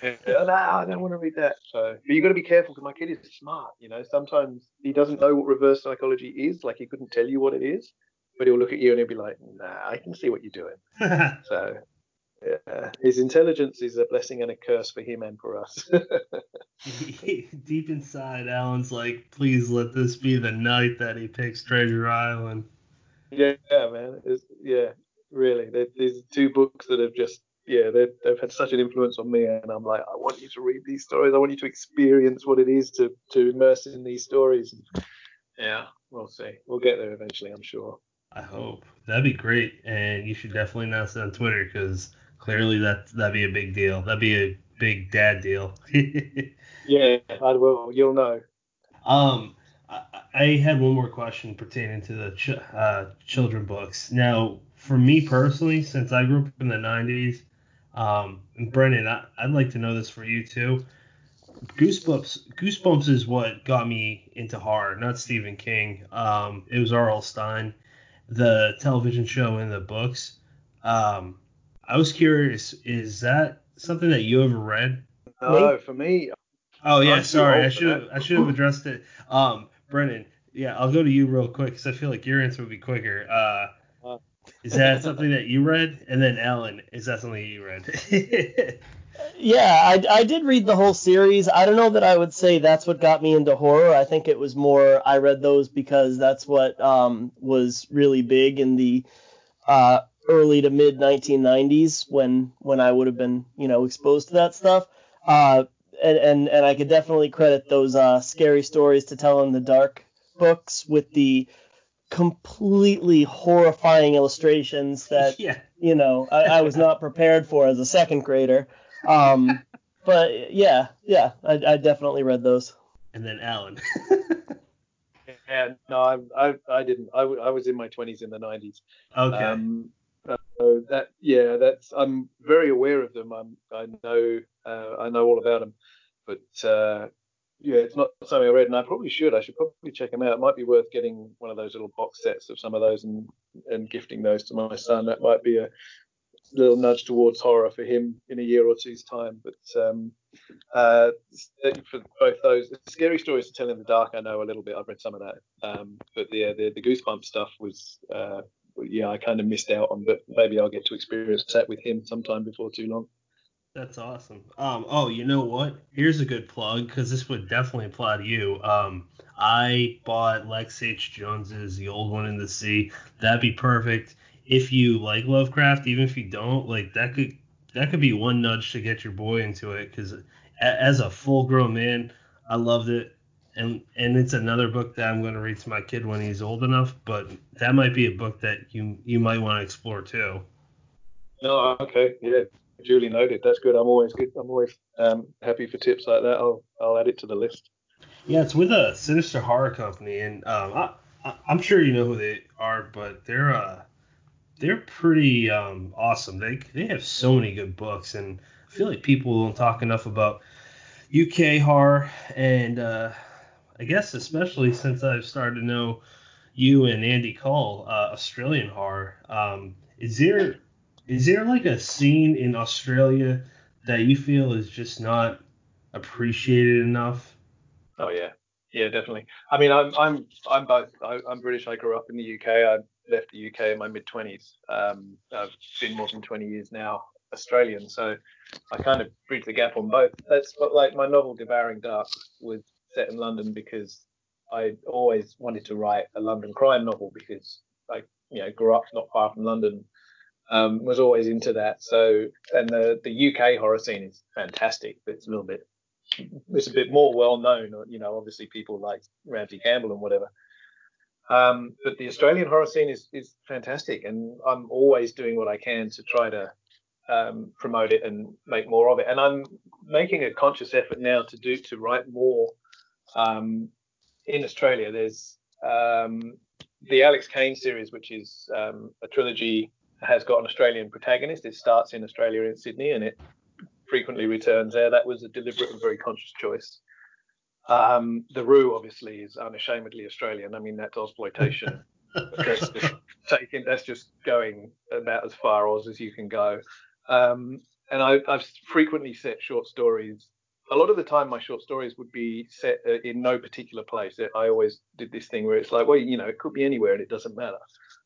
it. Yeah, no, I don't want to read that. So, but you got to be careful, because my kid is smart. You know, sometimes he doesn't know what reverse psychology is. Like, he couldn't tell you what it is, but he'll look at you and he'll be like, nah, I can see what you're doing. So, yeah, his intelligence is a blessing and a curse for him and for us. Deep inside, Alan's like, please let this be the night that he picks Treasure Island. Yeah, man. Really. These two books that have just, they've had such an influence on me. And I'm like, I want you to read these stories. I want you to experience what it is to immerse in these stories. And yeah, we'll see. We'll get there eventually, I'm sure. I hope. That'd be great. And you should definitely announce it on Twitter, because clearly that'd be a big deal. That'd be a big dad deal. Yeah, I will. You'll know. I had one more question pertaining to the children books. Now, for me personally, since I grew up in the 90s, and Brendan, I'd like to know this for you too. Goosebumps is what got me into horror, not Stephen King. It was R.L. Stine, the television show and the books. I was curious, is that something that you ever read? No, for me. Oh yeah, sorry. I should have addressed it. Brendan, yeah, I'll go to you real quick, because I feel like your answer would be quicker. Is that something that you read? And then Alan, is that something you read? Yeah, I did read the whole series. I don't know that I would say that's what got me into horror. I think it was more I read those because that's what was really big in the early to mid 1990s, when I would have been, exposed to that stuff. And I could definitely credit those Scary Stories to Tell in the Dark books with the completely horrifying illustrations that, I was not prepared for as a second grader. But yeah, I definitely read those. And then Alan. Yeah, no, I didn't. I was in my 20s in the 90s. Okay. So I'm very aware of them. I know all about them, but it's not something I read, and I probably should. I should probably check them out. It might be worth getting one of those little box sets of some of those and gifting those to my son. That might be a little nudge towards horror for him in a year or two's time. But for both those, Scary Stories to Tell in the Dark, I know a little bit. I've read some of that. But the Goosebumps stuff was, I kind of missed out on. But maybe I'll get to experience that with him sometime before too long. That's awesome. Oh, you know what? Here's a good plug, because this would definitely apply to you. I bought Lex H. Jones's The Old One in the Sea. That'd be perfect. If you like Lovecraft, even if you don't, like, that could be one nudge to get your boy into it, because as a full-grown man, I loved it. And it's another book that I'm going to read to my kid when he's old enough, but that might be a book that you might want to explore too. Oh, okay, yeah. Duly noted. That's good. I'm always happy for tips like that. I'll add it to the list. Yeah, it's with a Sinister Horror Company, and I'm sure you know who they are, but they're pretty awesome. They have so many good books, and I feel like people don't talk enough about UK horror, and I guess especially since I've started to know you and Andy Call, Australian horror. Is there like a scene in Australia that you feel is just not appreciated enough? Oh yeah, definitely. I mean, I'm both. I'm British. I grew up in the UK. I left the UK in my mid 20s. I've been more than 20 years now Australian, so I kind of bridge the gap on both. That's what, like, my novel Devouring Dark was set in London because I always wanted to write a London crime novel because I, grew up not far from London, was always into that. So, and the UK horror scene is fantastic, but it's a bit more well known, obviously people like Ramsey Campbell and whatever. But the Australian horror scene is fantastic, and I'm always doing what I can to try to promote it and make more of it. And I'm making a conscious effort now to write more in Australia. There's the Alex Kane series, which is a trilogy, has got an Australian protagonist. It starts in Australia in Sydney, and it frequently returns there. That was a deliberate and very conscious choice. The Rue, obviously, is unashamedly Australian. I mean, that's exploitation. That's just going about as far Oz as you can go. And I've frequently set short stories. A lot of the time, my short stories would be set in no particular place. I always did this thing where it's like, well, it could be anywhere and it doesn't matter.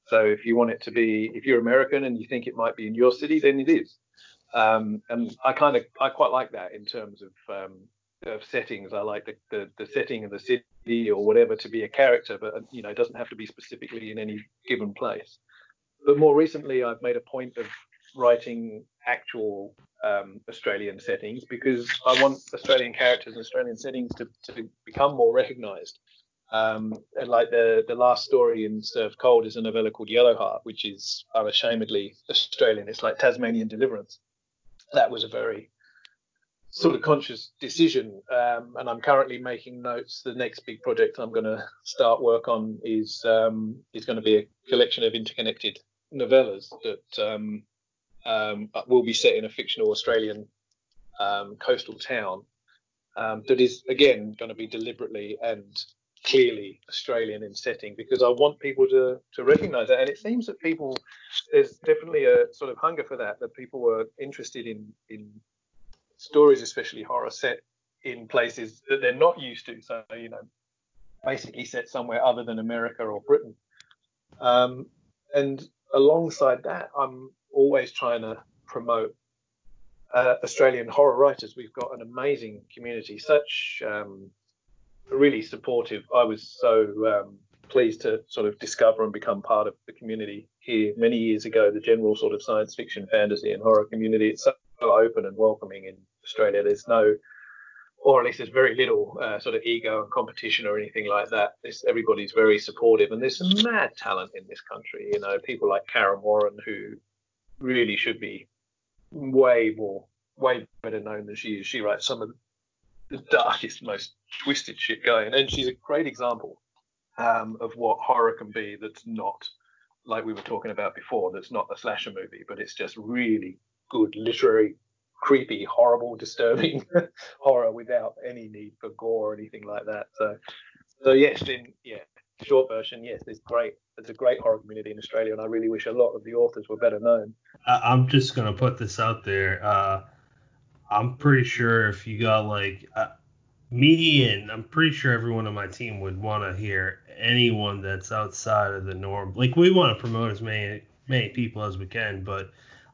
So if you want it to be, if you're American and you think it might be in your city, then it is. And I quite like that in terms of settings. I like the setting of the city or whatever to be a character, but it doesn't have to be specifically in any given place. But more recently, I've made a point of writing actual Australian settings because I want Australian characters and Australian settings to become more recognised. And like the last story in Serve Cold is a novella called Yellowheart, which is unashamedly Australian. It's like Tasmanian Deliverance. That was a very sort of conscious decision. And I'm currently making notes. The next big project I'm going to start work on is going to be a collection of interconnected novellas that will be set in a fictional Australian coastal town that is, again, going to be deliberately and clearly Australian in setting, because I want people to recognise that. And it seems that people, there's definitely a sort of hunger for that people were interested in stories, especially horror, set in places that they're not used to. So, basically set somewhere other than America or Britain. And alongside that, I'm always trying to promote Australian horror writers. We've got an amazing community, such... really supportive. I was so pleased to sort of discover and become part of the community here many years ago, the general sort of science fiction, fantasy and horror community. It's so open and welcoming in Australia. There's no, or at least there's very little sort of ego and competition or anything like that. Everybody's very supportive, and there's some mad talent in this country. People like Karen Warren, who really should be way better known than she is. She writes some of the darkest, most twisted shit going, and she's a great example of what horror can be. That's not, like we were talking about before, that's not a slasher movie, but it's just really good literary, creepy, horrible, disturbing horror without any need for gore or anything like that. So yes, short version, yes, there's a great horror community in Australia, and I really wish a lot of the authors were better known. I'm just gonna put this out there, I'm pretty sure if you got like me and I'm pretty sure everyone on my team would want to hear anyone that's outside of the norm. Like, we want to promote as many people as we can, but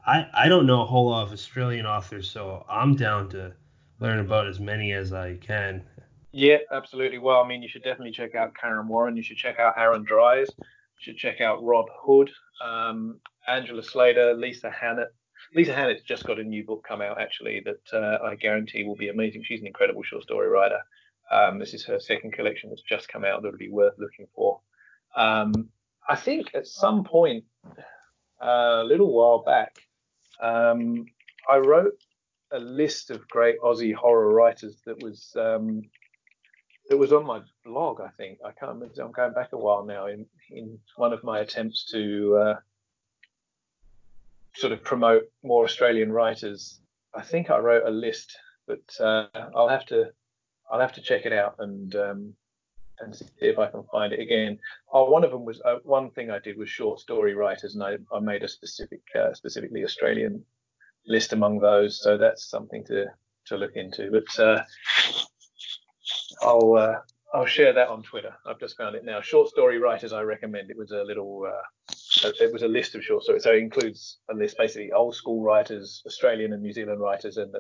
I don't know a whole lot of Australian authors, so I'm down to learn about as many as I can. Yeah, absolutely. Well, I mean, you should definitely check out Karen Warren. You should check out Aaron Dries. You should check out Rob Hood, Angela Slater, Lisa Hannett. Lisa Hannett's just got a new book come out, actually, that I guarantee will be amazing. She's an incredible short story writer. This is her second collection that's just come out that'll be worth looking for. I think at some point, a little while back, I wrote a list of great Aussie horror writers that was on my blog, I think. I can't remember. I'm going back a while now in one of my attempts to... sort of promote more Australian writers. I think I wrote a list, but I'll have to check it out and see if I can find it again. One of them was one thing I did was short story writers, and I made a specifically Australian list among those. So that's something to look into. But I'll share that on Twitter. I've just found it now. Short story writers I recommend. It was a little. It was a list of short stories, so it includes a list, basically old school writers, Australian and New Zealand writers, and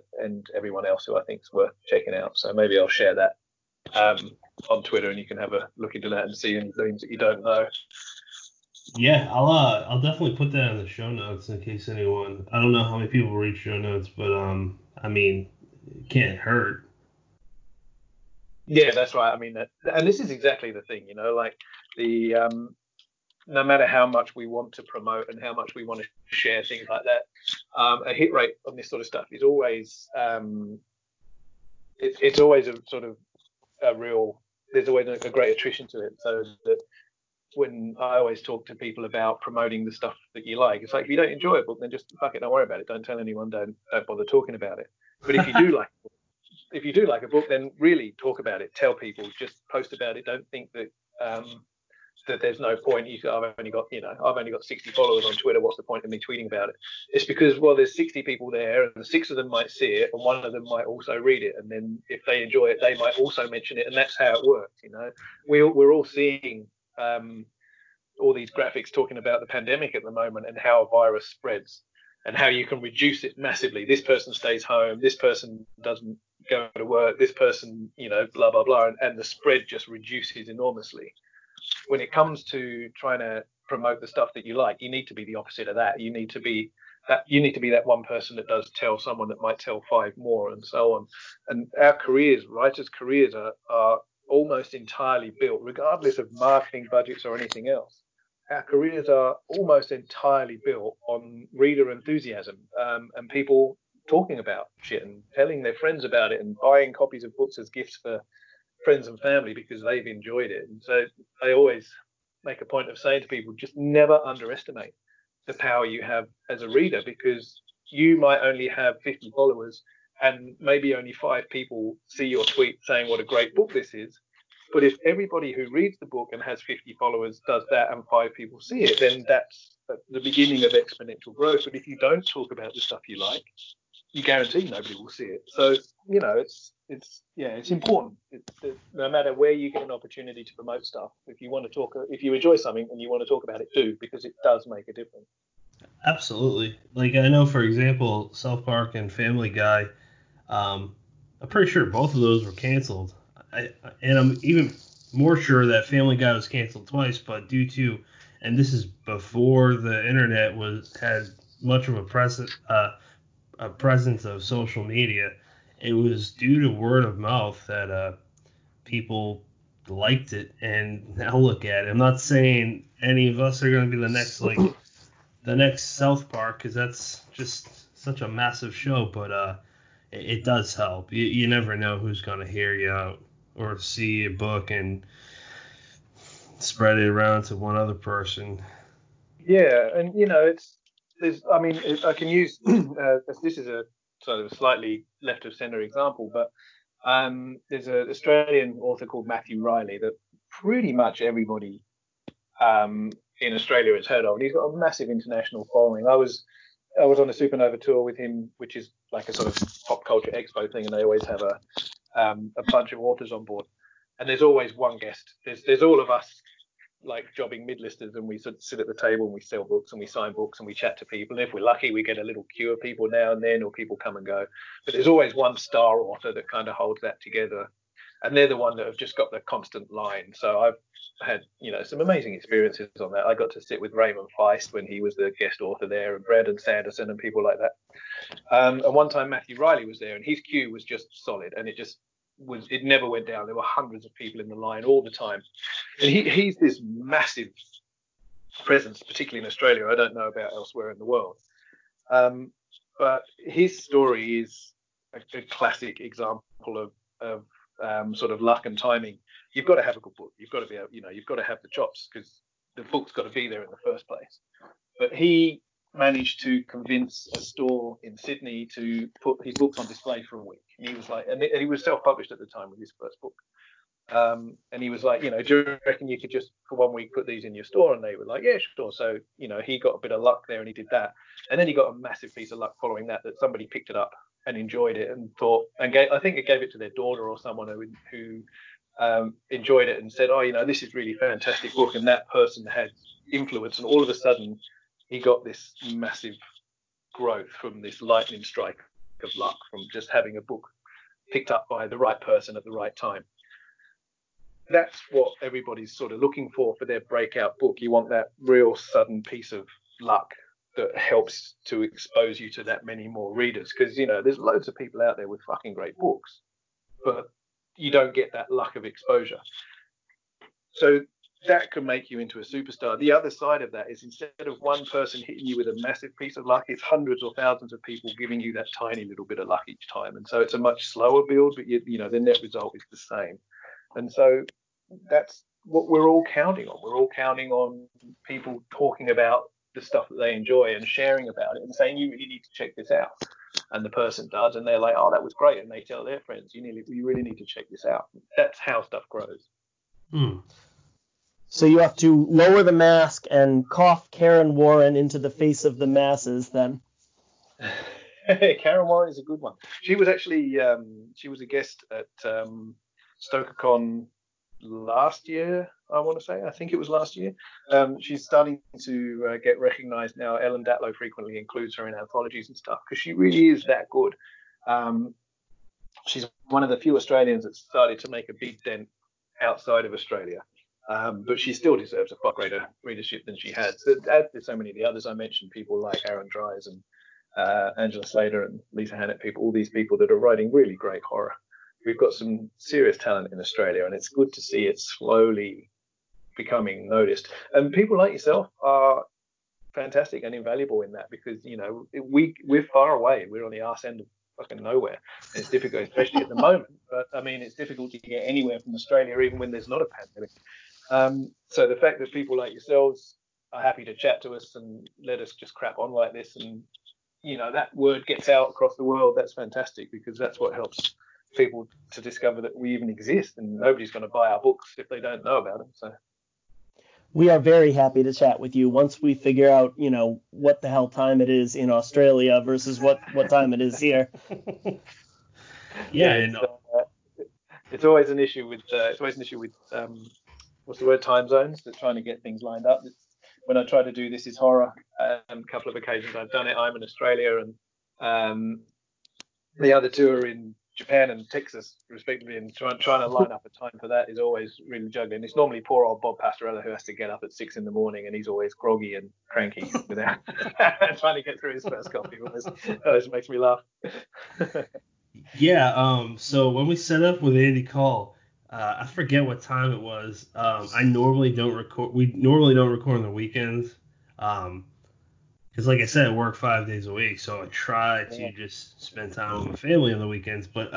everyone else who I think is worth checking out. So maybe I'll share that on Twitter, and you can have a look into that and see any things that you don't know. Yeah, I'll definitely put that in the show notes in case anyone. I don't know how many people read show notes, but I mean, it can't hurt. Yeah, that's right. I mean, and this is exactly the thing, you know, like the no matter how much we want to promote and how much we want to share things like that, a hit rate on this sort of stuff is always it's always a sort of a real. There's always a great attrition to it, so that. When I always talk to people about promoting the stuff that you like, it's like, if you don't enjoy a book, then just fuck it, don't worry about it, don't tell anyone, don't bother talking about it. But if you do like if you do like a book, then really talk about it, tell people, just post about it. Don't think that that there's no point. I've only got 60 followers on Twitter, what's the point of me tweeting about it? It's because, well, there's 60 people there, and 6 of them might see it, and 1 of them might also read it, and then if they enjoy it, they might also mention it, and that's how it works, you know. We're all seeing all these graphics talking about the pandemic at the moment and how a virus spreads and how you can reduce it massively. This person stays home, this person doesn't go to work, this person, you know, blah, blah, blah, and the spread just reduces enormously. When it comes to trying to promote the stuff that you like, you need to be the opposite of that. You need to be that, you need to be that one person that does tell someone that might tell 5 more, and so on. And our careers, writers' careers, are almost entirely built, regardless of marketing budgets or anything else. Our careers are almost entirely built on reader enthusiasm, and people talking about shit and telling their friends about it and buying copies of books as gifts for friends and family because they've enjoyed it. And so I always make a point of saying to people, just never underestimate the power you have as a reader, because you might only have 50 followers and maybe only 5 people see your tweet saying what a great book this is. But if everybody who reads the book and has 50 followers does that and 5 people see it, then that's the beginning of exponential growth. But if you don't talk about the stuff you like, you guarantee nobody will see it. So, you know, it's important. No matter where you get an opportunity to promote stuff, if you enjoy something and you want to talk about it, do, because it does make a difference. Absolutely. Like, I know, for example, South Park and Family Guy, I'm pretty sure both of those were canceled. And I'm even more sure that Family Guy was canceled twice, but due to, and this is before the internet had much of a presence of social media, it was due to word of mouth that people liked it and now look at it. I'm not saying any of us are going to be the next South Park, because that's just such a massive show, but it does help. You never know who's going to hear you out or see a book and spread it around to one other person. Yeah, and, you know, I can use this is a sort of slightly left of center example, but there's an Australian author called Matthew Riley that pretty much everybody in Australia has heard of, and he's got a massive international following. I was on a Supernova tour with him, which is like a sort of pop culture expo thing, and they always have a bunch of authors on board. And there's always one guest. There's all of us, like, jobbing mid-listers, and we sort of sit at the table and we sell books and we sign books and we chat to people. And if we're lucky, we get a little queue of people now and then, or people come and go. But there's always one star author that kind of holds that together. And they're the one that have just got the constant line. So I've had, you know, some amazing experiences on that. I got to sit with Raymond Feist when he was the guest author there, and Brandon Sanderson and people like that. And one time Matthew Riley was there, and his queue was just solid, and it never went down. There were hundreds of people in the line all the time. And he's this massive presence, particularly in Australia. I don't know about elsewhere in the world. But his story is a classic example of sort of luck and timing. You've got to have a good book. You've got to be able, you know, you've got to have the chops, because the book's got to be there in the first place. But he managed to convince a store in Sydney to put his books on display for a week. And he was like, and he was self-published at the time with his first book. And he was like, you know, do you reckon you could just for 1 week put these in your store? And they were like, yeah, sure. So, you know, he got a bit of luck there and he did that. And then he got a massive piece of luck following that somebody picked it up and enjoyed it and thought, and I think it gave it to their daughter or someone who enjoyed it and said, oh, you know, this is really fantastic book. And that person had influence. And all of a sudden he got this massive growth from this lightning strike of luck, from just having a book picked up by the right person at the right time. that's what everybody's sort of looking for their breakout book. You want that real sudden piece of luck that helps to expose you to that many more readers, because, you know, there's loads of people out there with fucking great books, but you don't get that luck of exposure. So that could make you into a superstar. The other side of that is, instead of one person hitting you with a massive piece of luck, it's hundreds or thousands of people giving you that tiny little bit of luck each time. And so it's a much slower build, but you know, the net result is the same. And so that's what we're all counting on. We're all counting on people talking about the stuff that they enjoy and sharing about it and saying, you really need to check this out. And the person does, and they're like, oh, that was great. And they tell their friends, you really need to check this out. That's how stuff grows. So you have to lower the mask and cough Karen Warren into the face of the masses, then. Karen Warren is a good one. She was actually she was a guest at StokerCon last year, I want to say. I think it was last year. She's starting to get recognized now. Ellen Datlow frequently includes her in anthologies and stuff because she really is that good. She's one of the few Australians that started to make a big dent outside of Australia. But she still deserves a far greater readership than she had. So, as did so many of the others I mentioned, people like Aaron Dries and Angela Slater and Lisa Hannett, all these people that are writing really great horror. We've got some serious talent in Australia, and it's good to see it slowly becoming noticed. And people like yourself are fantastic and invaluable in that, because, you know, we're far away. We're on the arse end of fucking nowhere. It's difficult, especially at the moment. But, I mean, it's difficult to get anywhere from Australia, even when there's not a pandemic. So the fact that people like yourselves are happy to chat to us and let us just crap on like this, and, you know, that word gets out across the world, that's fantastic, because that's what helps people to discover that we even exist, and nobody's going to buy our books if they don't know about them. So we are very happy to chat with you once we figure out, you know, what the hell time it is in Australia versus what time it is here. Yeah, and it's always an issue with what's the word, time zones, that trying to get things lined up. It's, when I try to do This Is Horror, a couple of occasions I've done it, I'm in Australia, and the other two are in Japan and Texas, respectively, and trying to line up a time for that is always really juggling. It's normally poor old Bob Pastorella who has to get up at 6 a.m, and he's always groggy and cranky without trying to get through his first coffee. It always makes me laugh. Yeah, so when we set up with Andy Call, I forget what time it was. I normally don't record. We normally don't record on the weekends, because, like I said, I work 5 days a week. So I try to just spend time with my family on the weekends. But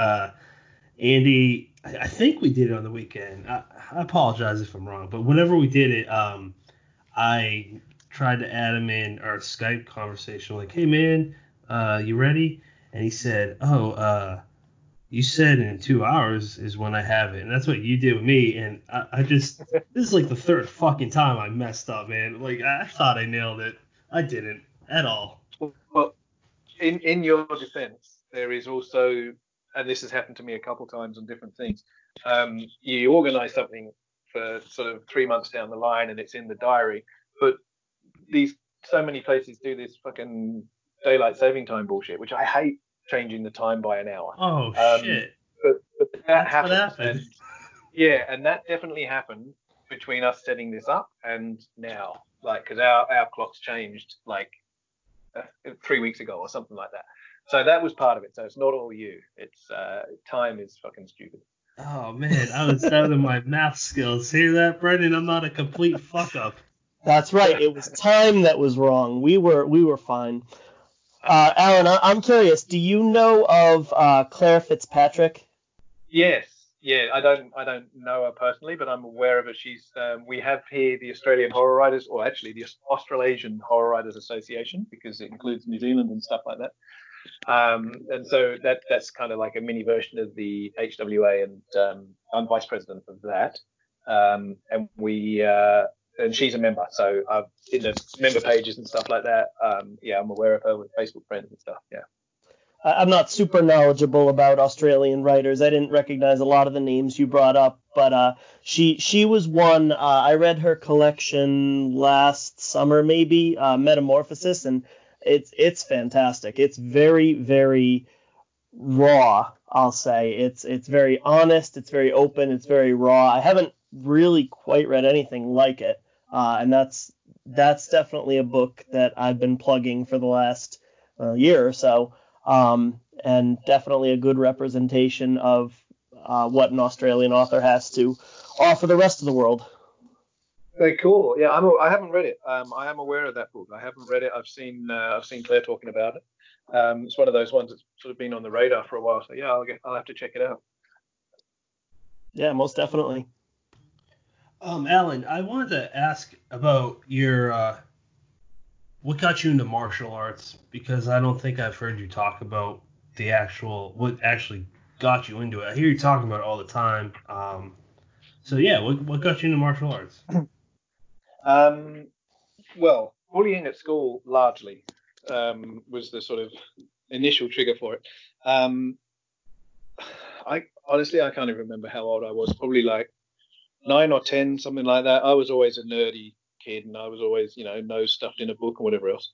Andy, I think we did it on the weekend. I apologize if I'm wrong, but whenever we did it, I tried to add him in our Skype conversation, like, "Hey man, you ready?" And he said, "Oh, you said in 2 hours is when I have it," and that's what you did with me. And I just, this is like the third fucking time I messed up, man. Like, I thought I nailed it. I didn't at all. Well, in your defense, there is also, and this has happened to me a couple times on different things, you organize something for sort of 3 months down the line and it's in the diary, but so many places do this fucking daylight saving time bullshit, which I hate, changing the time by an hour. Oh, shit. But that happened. Yeah, and that definitely happened between us setting this up and now, like, because our clocks changed like 3 weeks ago or something like that. So that was part of it. So it's not all you. It's time is fucking stupid. Oh, man, I was out of my math skills. Hear that, Brendan? I'm not a complete fuck-up. That's right. It was time that was wrong. We were fine. Alan, I'm curious. Do you know of Claire Fitzpatrick? Yes. Yeah, I don't know her personally, but I'm aware of her. She's. We have here the Australian Horror Writers, or actually the Australasian Horror Writers Association, because it includes New Zealand and stuff like that. And so that's kind of like a mini version of the HWA, and I'm vice president of that. And we. And she's a member, so I've in the member pages and stuff like that. Yeah, I'm aware of her with Facebook friends and stuff. Yeah, I'm not super knowledgeable about Australian writers. I didn't recognize a lot of the names you brought up, but she was one. I read her collection last summer, maybe Metamorphosis, and it's fantastic. It's very, very raw, I'll say. It's very honest. It's very open. It's very raw. I haven't really quite read anything like it. And that's definitely a book that I've been plugging for the last year or so. And definitely a good representation of what an Australian author has to offer the rest of the world. Very cool. Yeah, I haven't read it. I am aware of that book. I haven't read it. I've seen Claire talking about it. It's one of those ones that's sort of been on the radar for a while. So yeah, I'll have to check it out. Yeah, most definitely. Alan, I wanted to ask about your what got you into martial arts, because I don't think I've heard you talk about the actual what actually got you into it. I hear you talking about it all the time. So yeah, what got you into martial arts? Well, bullying at school largely was the sort of initial trigger for it. I can't even remember how old I was, probably like 9 or 10, something like that. I was always a nerdy kid, and I was always, nose stuffed in a book or whatever else.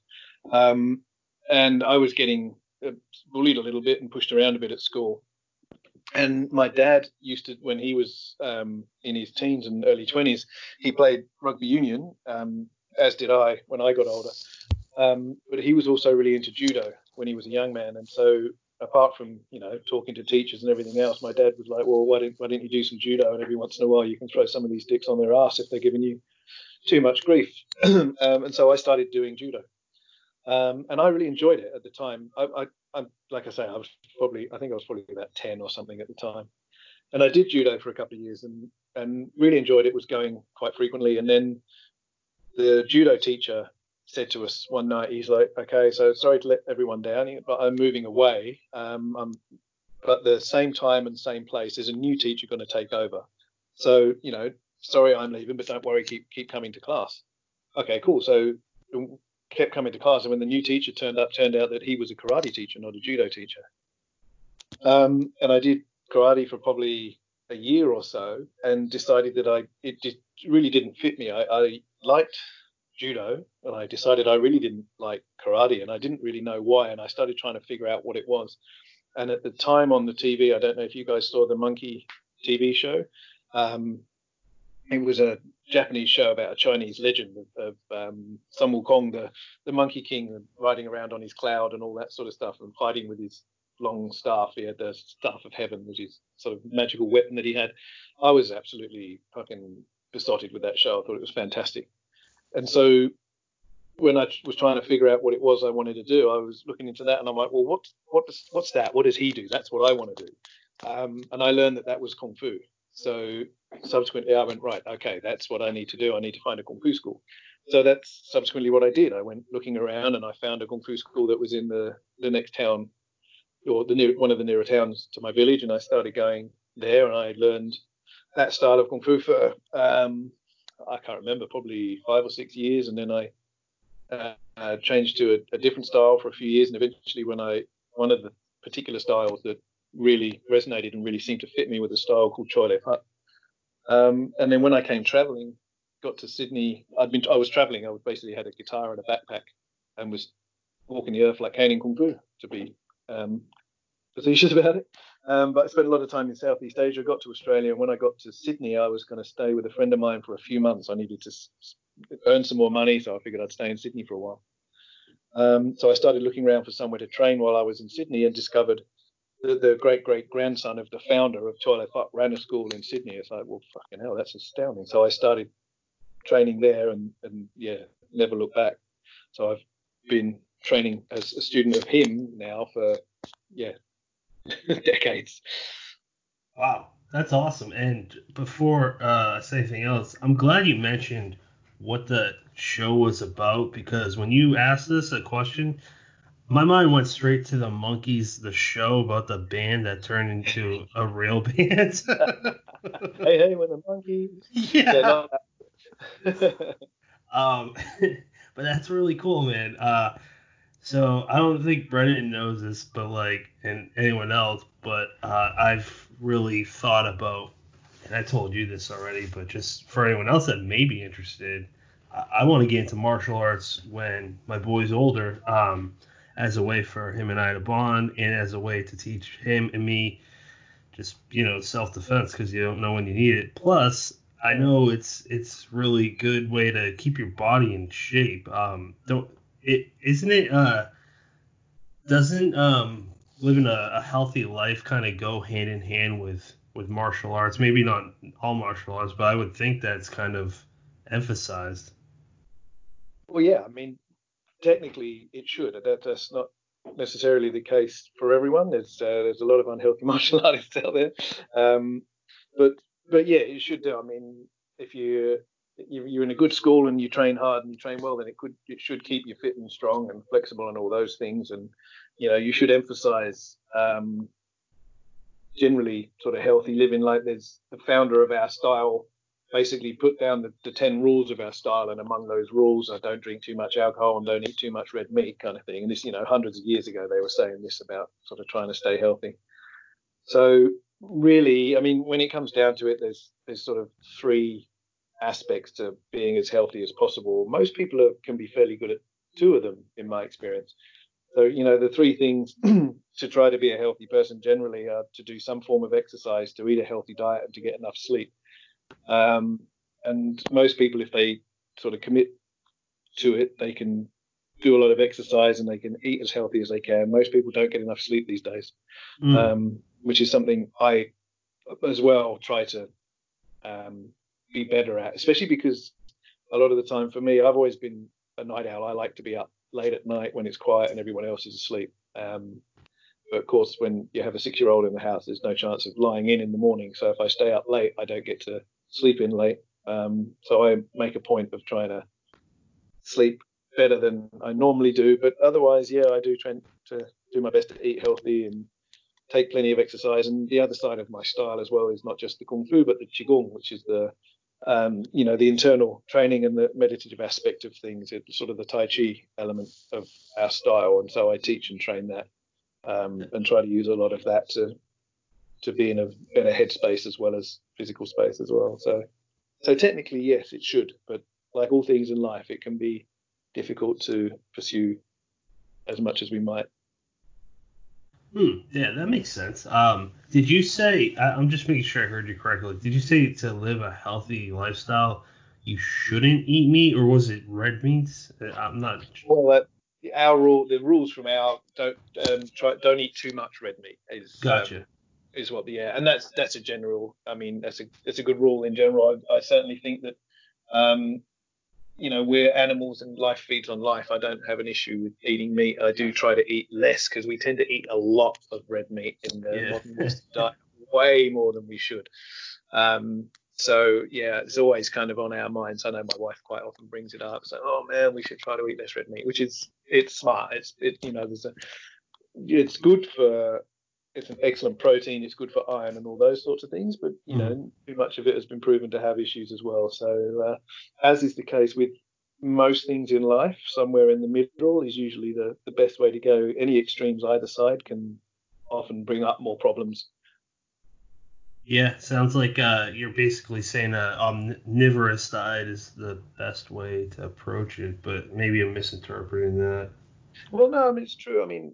And I was getting bullied a little bit and pushed around a bit at school. And my dad used to, when he was in his teens and early 20s, he played rugby union, as did I when I got older. But he was also really into judo when he was a young man. And so apart from, talking to teachers and everything else, my dad was like, well, why didn't you do some judo? And every once in a while you can throw some of these dicks on their ass if they're giving you too much grief. And so I started doing judo. And I really enjoyed it at the time. I like I say, I think I was probably about 10 or something at the time. And I did judo for a couple of years and really enjoyed it, was going quite frequently. And then the judo teacher said to us one night, he's like, okay, so sorry to let everyone down, but I'm moving away. But the same time and same place, there's a new teacher going to take over. So, sorry, I'm leaving, but don't worry, keep coming to class. Okay, cool. So kept coming to class, and when the new teacher turned up, turned out that he was a karate teacher, not a judo teacher. And I did karate for probably a year or so, and decided that it really didn't fit me. I liked judo, and I decided I really didn't like karate, and I didn't really know why, and I started trying to figure out what it was. And at the time on the TV, I don't know if you guys saw the Monkey TV show. It was a Japanese show about a Chinese legend of Sun Wukong, the Monkey King, riding around on his cloud and all that sort of stuff, and fighting with his long staff. He had the staff of heaven, which is sort of magical weapon that he had. I was absolutely fucking besotted with that show. I thought it was fantastic. And so when I was trying to figure out what it was I wanted to do, I was looking into that, and I'm like, well, what's that? What does he do? That's what I want to do. And I learned that was Kung Fu. So subsequently, I went, right, okay, that's what I need to do. I need to find a Kung Fu school. So that's subsequently what I did. I went looking around, and I found a Kung Fu school that was in the next town, or one of the nearer towns to my village, and I started going there, and I learned that style of Kung Fu for, I can't remember, probably 5 or 6 years, and then I changed to a different style for a few years, and eventually one of the particular styles that really resonated and really seemed to fit me with a style called Choy Li Fut. And then when I came traveling, got to Sydney, I was traveling. I basically had a guitar and a backpack and was walking the earth like Kane in Kung Fu, to be facetious about it. But I spent a lot of time in Southeast Asia. Got to Australia, and when I got to Sydney, I was going to stay with a friend of mine for a few months. I needed to earn some more money, so I figured I'd stay in Sydney for a while. So I started looking around for somewhere to train while I was in Sydney, and discovered the great-great-grandson of the founder of Choy Li Fut ran a school in Sydney. It's like, well, fucking hell, that's astounding. So I started training there and never looked back. So I've been training as a student of him now for, decades. Wow, that's awesome. And before I say anything else, I'm glad you mentioned what the show was about, because when you asked us a question, my mind went straight to the Monkees, the show about the band that turned into a real band. hey, we're the Monkees. Yeah. But that's really cool, man. So I don't think Brendan knows this, but and anyone else, but I've really thought about, and I told you this already, but just for anyone else that may be interested, I want to get into martial arts when my boy's older. As a way for him and I to bond, and as a way to teach him and me just, self-defense, because you don't know when you need it. Plus, I know it's really good way to keep your body in shape. Doesn't living a healthy life kind of go hand in hand with martial arts? Maybe not all martial arts, but I would think that's kind of emphasized. Well, yeah, I mean, technically it should. That's not necessarily the case for everyone. There's a lot of unhealthy martial artists out there, but yeah, it should do. I mean, if you're in a good school and you train hard and you train well, then it should keep you fit and strong and flexible and all those things. And you should emphasize generally sort of healthy living. Like, there's the founder of our style basically put down the 10 rules of our style, and among those rules, I don't drink too much alcohol and don't eat too much red meat, kind of thing. And this, hundreds of years ago, they were saying this about sort of trying to stay healthy. So really, I mean, when it comes down to it, there's sort of three aspects to being as healthy as possible. Most people can be fairly good at two of them, in my experience. So, the three things to try to be a healthy person generally are to do some form of exercise, to eat a healthy diet, and to get enough sleep. And most people, if they sort of commit to it, they can do a lot of exercise and they can eat as healthy as they can. Most people don't get enough sleep these days, which is something I as well try to be better at, especially because a lot of the time for me, I've always been a night owl. I like to be up late at night when it's quiet and everyone else is asleep. But of course, when you have a 6-year-old in the house, there's no chance of lying in the morning. So if I stay up late, I don't get to sleep in late. So I make a point of trying to sleep better than I normally do. But otherwise, yeah, I do try to do my best to eat healthy and take plenty of exercise. And the other side of my style as well is not just the Kung Fu, but the Qigong, which is the, the internal training and the meditative aspect of things. It's sort of the Tai Chi element of our style. And so I teach and train that. And try to use a lot of that to be in a better head space as well as physical space as well. So technically, yes, it should. But like all things in life, it can be difficult to pursue as much as we might. Yeah, that makes sense. Did you say, I'm just making sure I heard you correctly, did you say to live a healthy lifestyle, you shouldn't eat meat, or was it red meats? I'm not sure. Well, the rules from our don't eat too much red meat is gotcha. Is what the and that's a general. I mean, that's a good rule in general. I certainly think that we're animals and life feeds on life. I don't have an issue with eating meat. I do try to eat less because we tend to eat a lot of red meat in the modern Western diet, way more than we should. So, yeah, it's always kind of on our minds. I know my wife quite often brings it up. It's like, oh, man, we should try to eat less red meat, which is it's smart. It's good for – it's an excellent protein. It's good for iron and all those sorts of things. But, too much of it has been proven to have issues as well. So as is the case with most things in life, somewhere in the middle is usually the best way to go. Any extremes either side can often bring up more problems. Yeah, sounds like you're basically saying an omnivorous diet is the best way to approach it, but maybe I'm misinterpreting that. Well, no, I mean, it's true. I mean,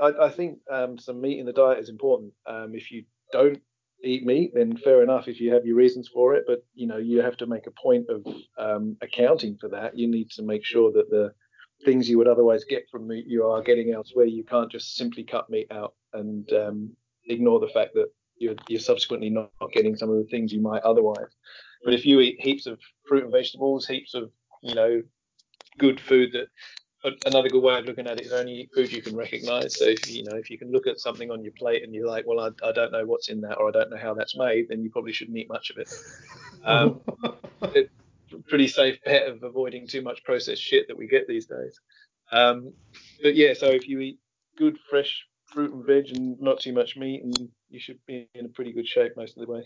I think some meat in the diet is important. If you don't eat meat, then fair enough if you have your reasons for it, but, you have to make a point of accounting for that. You need to make sure that the things you would otherwise get from meat you are getting elsewhere. You can't just simply cut meat out and ignore the fact that you're subsequently not getting some of the things you might otherwise. But if you eat heaps of fruit and vegetables, heaps of, good food, that another good way of looking at it is only food you can recognize. So if you can look at something on your plate and you're like, well, I don't know what's in that, or I don't know how that's made, then you probably shouldn't eat much of it. It's a pretty safe bet of avoiding too much processed shit that we get these days. But yeah, so if you eat good, fresh fruit and veg and not too much meat, and you should be in a pretty good shape most of the way.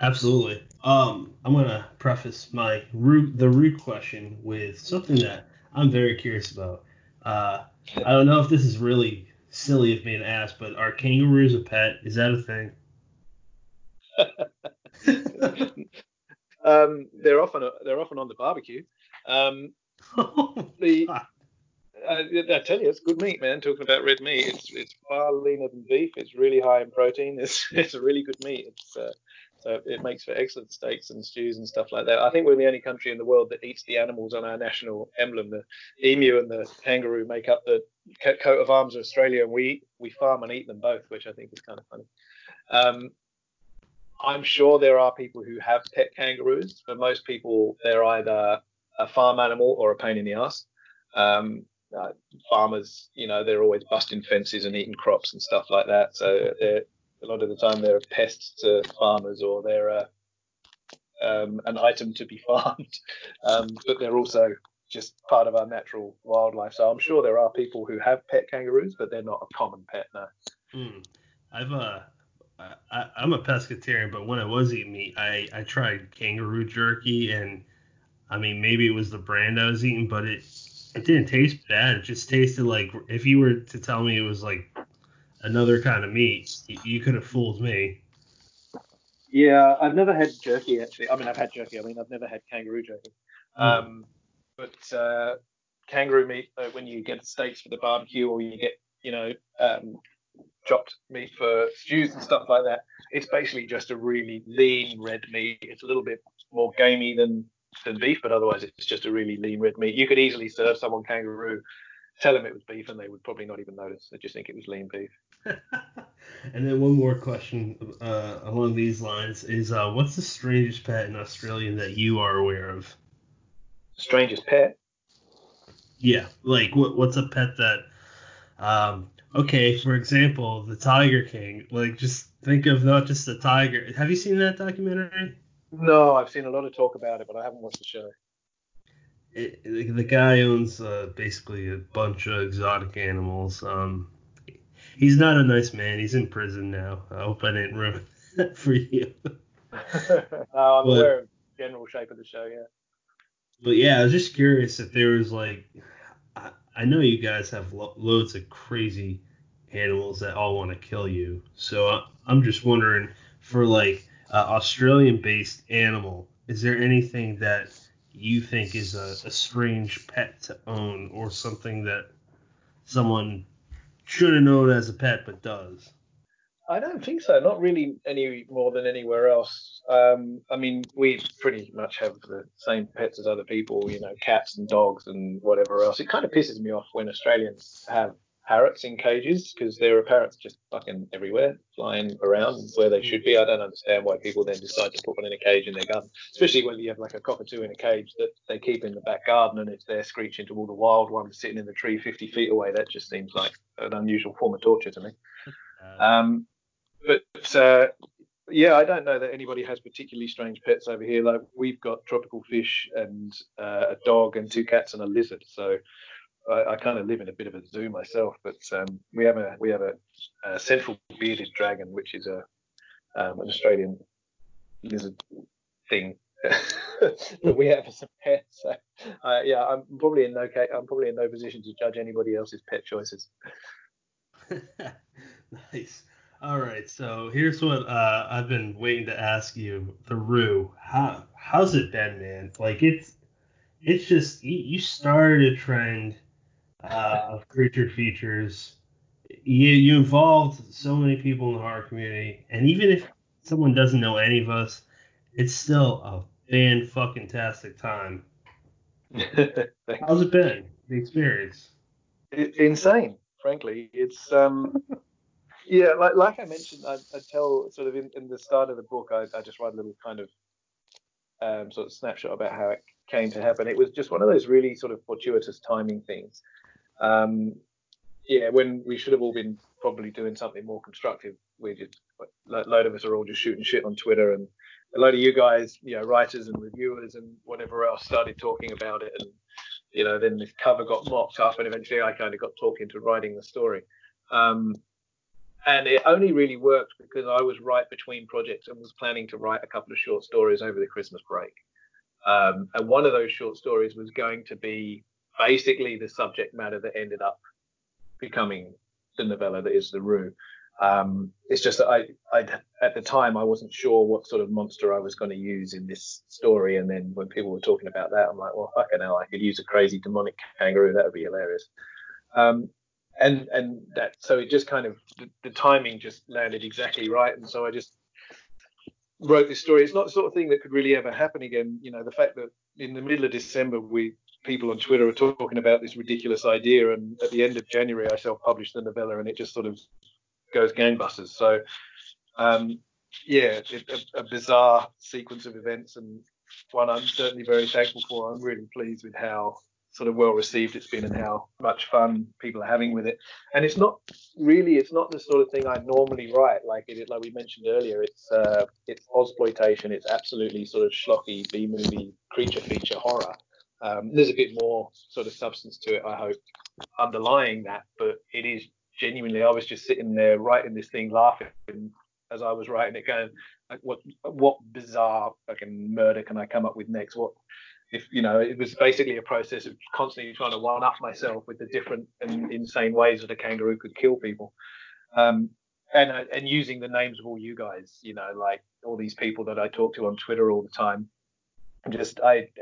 Absolutely. I'm going to preface my root question with something that I'm very curious about. I don't know if this is really silly of me to ask, but are kangaroos a pet? Is that a thing? They're often on the barbecue. I tell you, it's good meat, man. Talking about red meat, it's far leaner than beef. It's really high in protein. It's a really good meat. It's So it makes for excellent steaks and stews and stuff like that. I think we're the only country in the world that eats the animals on our national emblem. The emu and the kangaroo make up the coat of arms of Australia, and we farm and eat them both, which I think is kind of funny. I'm sure there are people who have pet kangaroos. For most people, they're either a farm animal or a pain in the ass. Farmers, you know, they're always busting fences and eating crops and stuff like that. So a lot of the time they're a pest to farmers, or they're an item to be farmed. But they're also just part of our natural wildlife. So I'm sure there are people who have pet kangaroos, but they're not a common pet, no. I'm a pescatarian, but when I was eating meat, I tried kangaroo jerky, and I mean, maybe it was the brand I was eating, but it didn't taste bad. It just tasted like, if you were to tell me it was like another kind of meat, you could have fooled me. Yeah, I've never had jerky, actually. I mean, I've had jerky. I mean, I've never had kangaroo jerky. But kangaroo meat, when you get steaks for the barbecue, or you get, you know, chopped meat for stews and stuff like that, it's basically just a really lean red meat. It's a little bit more gamey than beef, but otherwise it's just a really lean red meat. You could easily serve someone kangaroo, tell them it was beef, and they would probably not even notice. They just think it was lean beef. And then one more question along these lines is, what's the strangest pet in Australia that you are aware of? Strangest pet? Yeah, like what's a pet that okay, for example, the Tiger King. Like, just think of not just the tiger. Have you seen that documentary? No, I've seen a lot of talk about it, but I haven't watched the show. The guy owns basically a bunch of exotic animals. He's not a nice man. He's in prison now. I hope I didn't ruin that for you. I'm aware of the general shape of the show, yeah. But, yeah, I was just curious if there was, like... I know you guys have loads of crazy animals that all want to kill you. So I'm just wondering, for like Australian-based animal, is there anything that you think is a strange pet to own, or something that someone should have known as a pet but does? I don't think so. Not really any more than anywhere else. I mean, we pretty much have the same pets as other people, you know, cats and dogs and whatever else. It kind of pisses me off when Australians have parrots in cages, because there are parrots just fucking everywhere, flying around where they should be. I don't understand why people then decide to put one in a cage in their garden, especially whether you have like a cockatoo in a cage that they keep in the back garden and it's there screeching to all the wild ones sitting in the tree 50 feet away. That just seems like an unusual form of torture to me. But yeah, I don't know that anybody has particularly strange pets over here. Like, we've got tropical fish and a dog and two cats and a lizard. So I kind of live in a bit of a zoo myself. But we have a central bearded dragon, which is an Australian lizard thing. But we have as a pet. So yeah, I'm probably in no position to judge anybody else's pet choices. Nice. All right, so here's what I've been waiting to ask you. The Rue, how's it been, man? Like, it's just, you started a trend of creature features. You involved so many people in the horror community, and even if someone doesn't know any of us, it's still a fan-fucking-tastic time. How's it been, the experience? It's insane, frankly. It's... Yeah, like I mentioned, I tell sort of in the start of the book, I just write a little kind of sort of snapshot about how it came to happen. It was just one of those really sort of fortuitous timing things. Yeah, when we should have all been probably doing something more constructive, we just, a load of us are all just shooting shit on Twitter, and a load of you guys, you know, writers and reviewers and whatever else, started talking about it, and you know, then this cover got mocked up, and eventually I kind of got talked into writing the story. And it only really worked because I was right between projects and was planning to write a couple of short stories over the Christmas break. And one of those short stories was going to be basically the subject matter that ended up becoming the novella that is The Rue. It's just that at the time, I wasn't sure what sort of monster I was going to use in this story. And then when people were talking about that, I'm like, well, fucking hell, I could use a crazy demonic kangaroo. That would be hilarious. And that, so it just kind of, the timing just landed exactly right. And so I just wrote this story. It's not the sort of thing that could really ever happen again. You know, the fact that in the middle of December, people on Twitter are talking about this ridiculous idea, and at the end of January, I self-published the novella, and it just sort of goes gangbusters. So, a bizarre sequence of events, and one I'm certainly very thankful for. I'm really pleased with how sort of well received it's been and how much fun people are having with it. And it's not the sort of thing I normally write. Like we mentioned earlier, it's Ozploitation. It's absolutely sort of schlocky B-movie creature feature horror. There's a bit more sort of substance to it, I hope, underlying that. But it is genuinely, I was just sitting there writing this thing, laughing as I was writing it, going, like, what bizarre fucking murder can I come up with next? It was basically a process of constantly trying to one up myself with the different and insane ways that a kangaroo could kill people, and using the names of all you guys, like all these people that I talk to on Twitter all the time.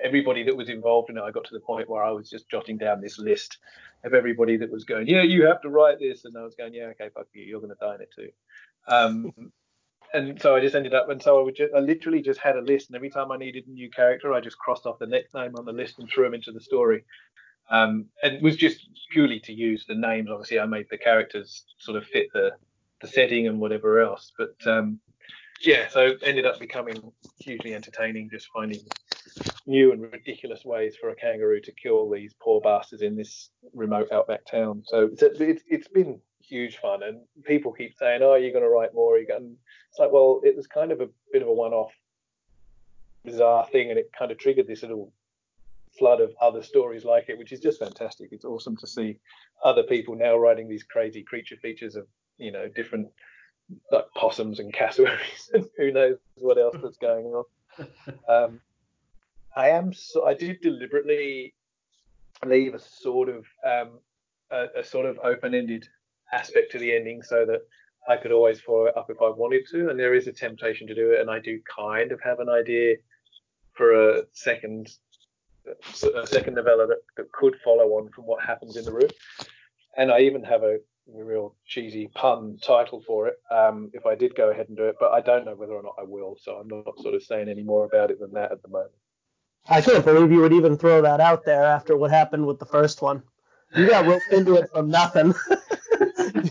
Everybody that was involved in it, I got to the point where I was just jotting down this list of everybody that was going, yeah, you have to write this, and I was going, yeah, okay, fuck you, you're going to die in it too. And so I just ended up, and so I literally just had a list, and every time I needed a new character, I just crossed off the next name on the list and threw them into the story. And it was just purely to use the names. Obviously, I made the characters sort of fit the setting and whatever else. But so it ended up becoming hugely entertaining, just finding new and ridiculous ways for a kangaroo to kill these poor bastards in this remote outback town. So it's been huge fun, and people keep saying, oh, you're going to write more. It's like, well, it was kind of a bit of a one-off bizarre thing, and it kind of triggered this little flood of other stories like it, which is just fantastic. It's awesome to see other people now writing these crazy creature features of different, like, possums and cassowaries and who knows what else that's going on. I did deliberately leave a sort of open-ended aspect to the ending so that I could always follow it up if I wanted to, and there is a temptation to do it, and I do kind of have an idea for a second novella that could follow on from what happens in The Rue, and I even have a real cheesy pun title for it if I did go ahead and do it, but I don't know whether or not I will, so I'm not sort of saying any more about it than that at the moment. I couldn't believe you would even throw that out there after what happened with the first one. You got roped into it from nothing.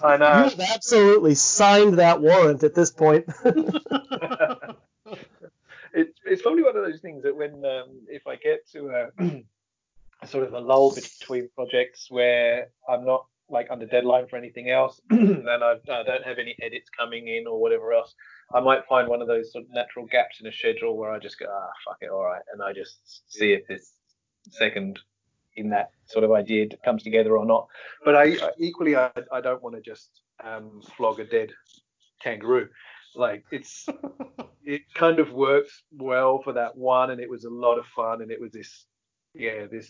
I know. You have absolutely signed that warrant at this point. It's probably one of those things that when if I get to a sort of a lull between projects where I'm not like under deadline for anything else, and I don't have any edits coming in or whatever else, I might find one of those sort of natural gaps in a schedule where I just go, fuck it, all right, and I just see if this second in that sort of idea comes together or not. But I don't want to just flog a dead kangaroo. Like, it kind of works well for that one, and it was a lot of fun, and it was this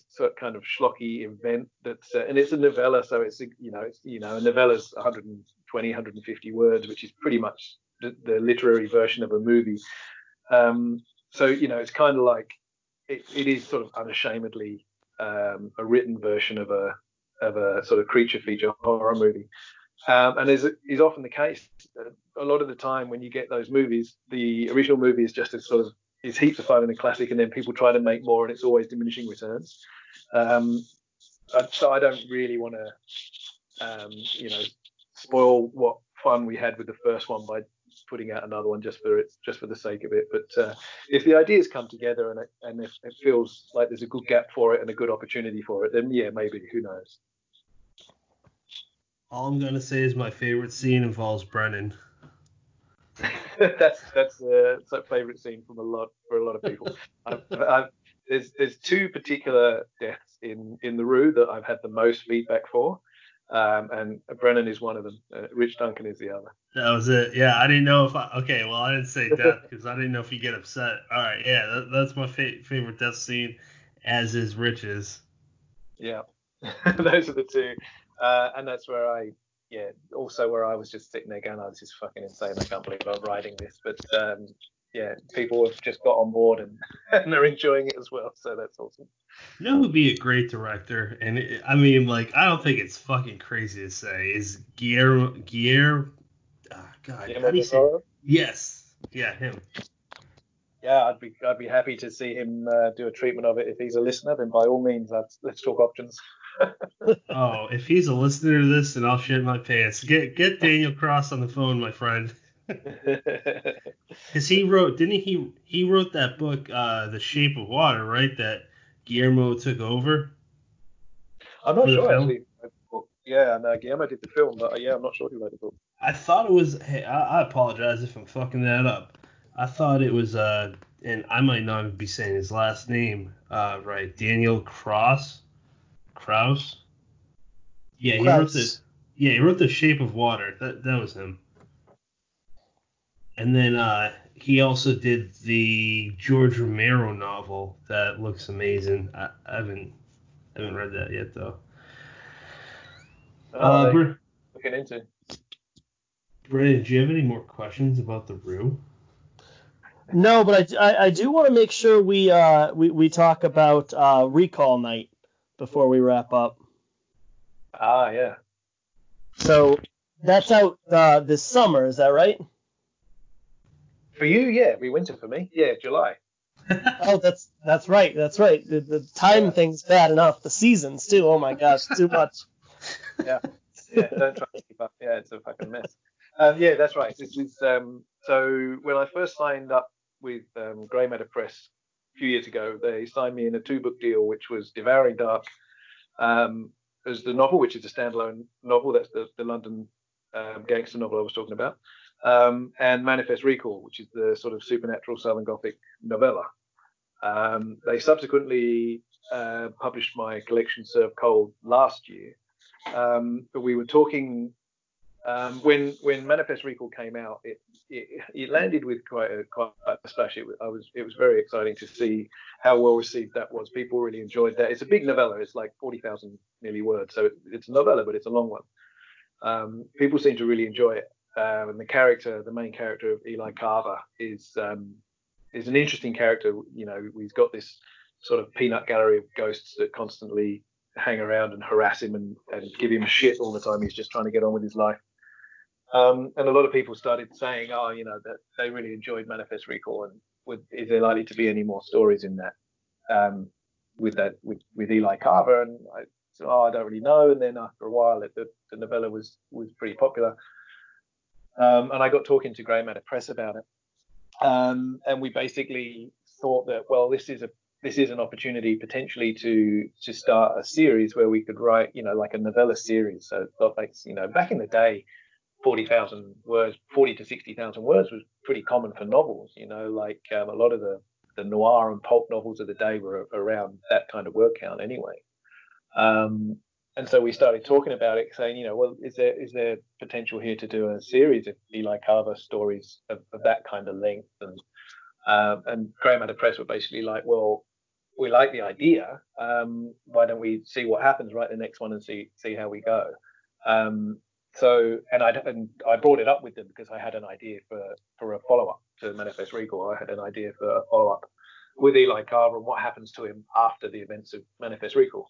sort of kind of schlocky event that's and it's a novella, so it's a novella's 120, 150 words, which is pretty much the literary version of a movie. So it's kind of like it is sort of unashamedly a written version of a sort of creature feature horror movie, and as is often the case, a lot of the time when you get those movies, the original movie is just is heaps of fun and a classic, and then people try to make more, and it's always diminishing returns. So I don't really want to spoil what fun we had with the first one by putting out another one just for the sake of it. But if the ideas come together and if it feels like there's a good gap for it and a good opportunity for it, then yeah, maybe, who knows. All I'm gonna say is my favorite scene involves Brennan. That's a favorite scene for a lot of people. There's two particular deaths in The Rue that I've had the most feedback for. And Brennan is one of them. Rich Duncan is the other. That was it. Yeah, I didn't know if I didn't say death because I didn't know if you get upset. All right, yeah, that's my favorite death scene, as is Rich's. Yeah, those are the two. And that's where I was just sitting there going, oh, this is fucking insane. I can't believe I'm writing this. But people have just got on board and they're enjoying it as well, so that's awesome. You know who'd be a great director, and I don't think it's fucking crazy to say, is Guillermo. Yes, yeah, him. yeah, I'd be happy to see him do a treatment of it. If he's a listener, then by all means, let's talk options. Oh, if he's a listener to this, then I'll shit my pants. Get Daniel Krauss on the phone, my friend. Because he wrote that book, The Shape of Water, right? That Guillermo took over. I'm not sure actually. Yeah, and Guillermo did the film, but I'm not sure who wrote the book. I thought it was. Hey, I apologize if I'm fucking that up. I thought it was, and I might not be saying his last name right. Daniel Krauss. Yeah, Krauss. He wrote The Shape of Water. That was him. And then he also did the George Romero novel that looks amazing. I haven't read that yet though. Looking into. Brendan, do you have any more questions about The Rue? No, but I do want to make sure we talk about Recall Night before we wrap up. Ah, yeah. So that's out this summer, is that right? For you, yeah. Be winter for me, yeah. July. Oh, that's right. That's right. The time thing's bad enough. The seasons too. Oh my gosh, too much. Yeah. Don't try to keep up. Yeah, it's a fucking mess. Yeah, that's right. This is so when I first signed up with Grey Matter Press a few years ago, they signed me in a 2-book deal, which was Devouring Dark as the novel, which is a standalone novel. That's the London gangster novel I was talking about, and Manifest Recall, which is the sort of supernatural Southern Gothic novella. They subsequently published my collection Serve Cold last year, but we were talking. When Manifest Recall came out, it landed with quite a splash. It was very exciting to see how well received that was. People really enjoyed that. It's a big novella. It's like 40,000 nearly words, so it's a novella, but it's a long one. People seem to really enjoy it, and the main character of Eli Carver, is an interesting character. You know, he's got this sort of peanut gallery of ghosts that constantly hang around and harass him and give him shit all the time. He's just trying to get on with his life. And a lot of people started saying, oh, you know, that they really enjoyed Manifest Recall, and is there likely to be any more stories in that with Eli Carver? And I said, I don't really know. And then after a while, the novella was pretty popular. And I got talking to Grey Matter Press about it. And we basically thought that, well, this is an opportunity potentially to start a series where we could write, you know, like a novella series. So it's not like, you know, back in the day, 40 to 60,000 words was pretty common for novels, you know, like a lot of the noir and pulp novels of the day were around that kind of word count anyway. And so we started talking about it, saying, you know, well, is there potential here to do a series of Eli Carver stories of that kind of length? And Grey Matter Press were basically like, well, we like the idea. Why don't we see what happens, write the next one and see how we go? So I brought it up with them because I had an idea for a follow-up to Manifest Recall. I had an idea for a follow-up with Eli Carver and what happens to him after the events of Manifest Recall.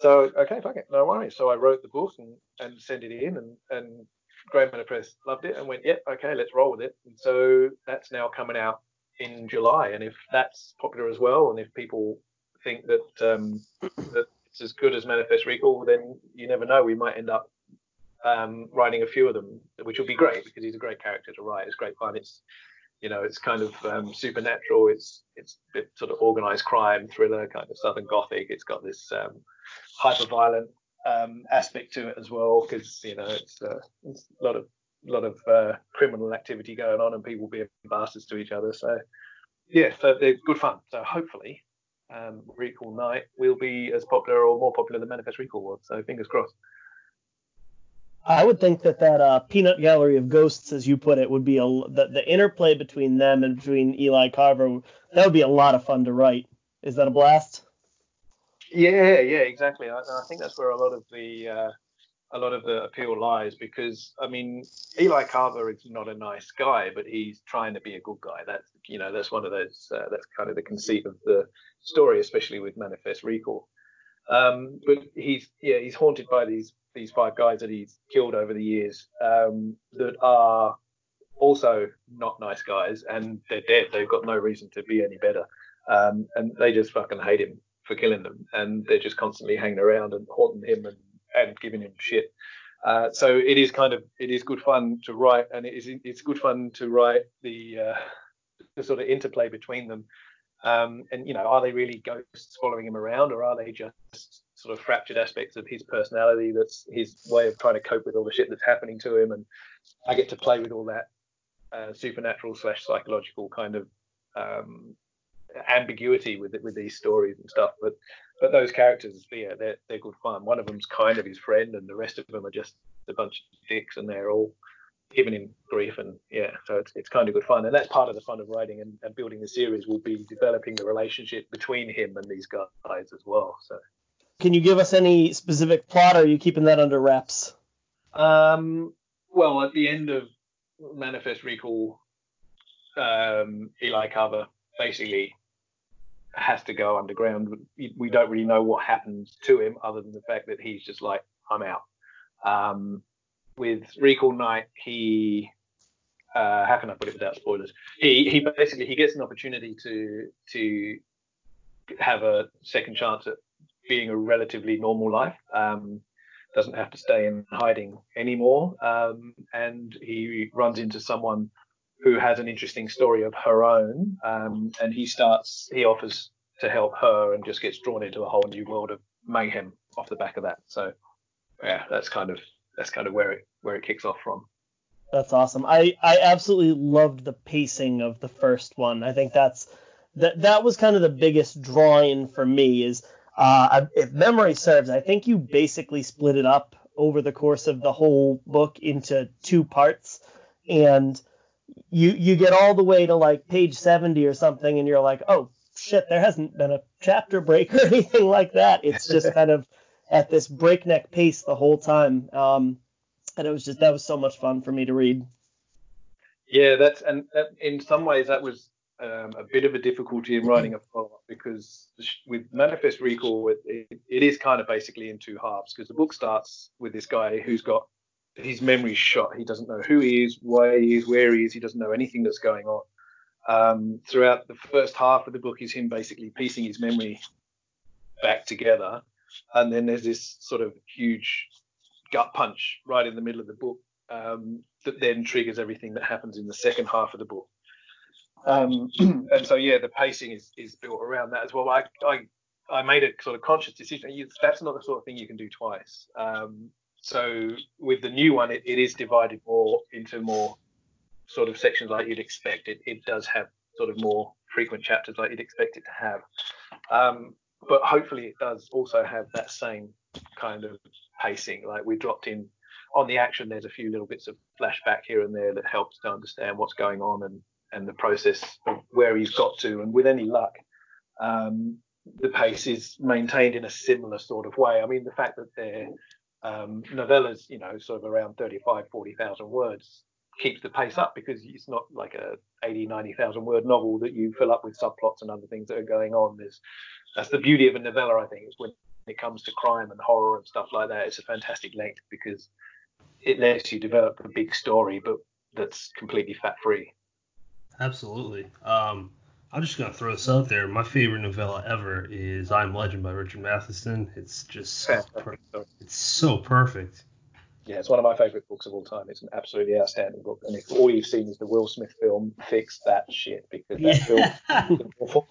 So, okay, fuck it, no worries. So I wrote the book and sent it in, and Grey Matter Press loved it and went, yep, okay, let's roll with it. And so that's now coming out in July. And if that's popular as well, and if people think that that it's as good as Manifest Recall, then you never know, we might end up writing a few of them, which will be great because he's a great character to write. It's great fun. It's, you know, it's kind of supernatural. It's sort of organized crime thriller, kind of Southern Gothic. It's got this hyper-violent aspect to it as well, because, you know, it's a lot of criminal activity going on and people being bastards to each other. So yeah, so they're good fun. So hopefully Recall Night will be as popular or more popular than Manifest Recall was, so fingers crossed. I would think that peanut gallery of ghosts, as you put it, would be the interplay between them and between Eli Carver, that would be a lot of fun to write. Is that a blast? Yeah, exactly. I think that's where a lot of the appeal lies, because I mean, Eli Carver is not a nice guy, but he's trying to be a good guy. That's, you know, that's one of those that's kind of the conceit of the story, especially with Manifest Recall. But he's haunted by these 5 guys that he's killed over the years that are also not nice guys, and they're dead. They've got no reason to be any better. And they just fucking hate him for killing them, and they're just constantly hanging around and haunting him and giving him shit. So it is good fun to write, and it's good fun to write the sort of interplay between them. And, you know, are they really ghosts following him around, or are they just sort of fractured aspects of his personality? That's his way of trying to cope with all the shit that's happening to him. And I get to play with all that supernatural / psychological kind of ambiguity with these stories and stuff. But those characters, yeah, they're good fun. One of them's kind of his friend, and the rest of them are just a bunch of dicks, and they're all giving him grief. And yeah, so it's kind of good fun. And that's part of the fun of writing and building the series, will be developing the relationship between him and these guys as well. So can you give us any specific plot, or are you keeping that under wraps? Well, at the end of Manifest Recall, Eli Carver basically has to go underground. We don't really know what happens to him, other than the fact that he's just like, I'm out. With Recall Night, he how can I put it without spoilers? He basically gets an opportunity to have a second chance at being a relatively normal life. Doesn't have to stay in hiding anymore, and he runs into someone who has an interesting story of her own, and he offers to help her, and just gets drawn into a whole new world of mayhem off the back of that. So yeah, that's kind of where it kicks off from. That's awesome. I absolutely loved the pacing of the first one. I think that was kind of the biggest draw in for me, is if memory serves, I think you basically split it up over the course of the whole book into two parts, and you get all the way to like page 70 or something, and you're like, oh shit, there hasn't been a chapter break or anything like that. It's just kind of at this breakneck pace the whole time. And that was so much fun for me to read. Yeah, and in some ways that was a bit of a difficulty in writing a follow-up, because with Manifest Recall, it is kind of basically in two halves, because the book starts with this guy who's got his memory shot. He doesn't know who he is, why he is, where he is. He doesn't know anything that's going on. Throughout the first half of the book is him basically piecing his memory back together. And then there's this sort of huge gut punch right in the middle of the book that then triggers everything that happens in the second half of the book. And so, yeah, the pacing is built around that as well. I made a sort of conscious decision. That's not the sort of thing you can do twice. So with the new one, it is divided more into more sort of sections like you'd expect. It does have sort of more frequent chapters like you'd expect it to have. But hopefully it does also have that same kind of pacing. Like, we dropped in on the action. There's a few little bits of flashback here and there that helps to understand what's going on and the process of where he's got to. And with any luck, the pace is maintained in a similar sort of way. I mean, the fact that they're novellas, you know, sort of around 35,000-40,000 words, keeps the pace up, because it's not like a 80,000-90,000 word novel that you fill up with subplots and other things that are going on. That's the beauty of a novella, I think, is when it comes to crime and horror and stuff like that, it's a fantastic length, because it lets you develop a big story, but that's completely fat-free. Absolutely. I'm just going to throw this out there. My favorite novella ever is I Am Legend by Richard Matheson. It's just so perfect. Yeah, it's one of my favorite books of all time. It's an absolutely outstanding book. And if all you've seen is the Will Smith film, fix that shit, because that film is awful.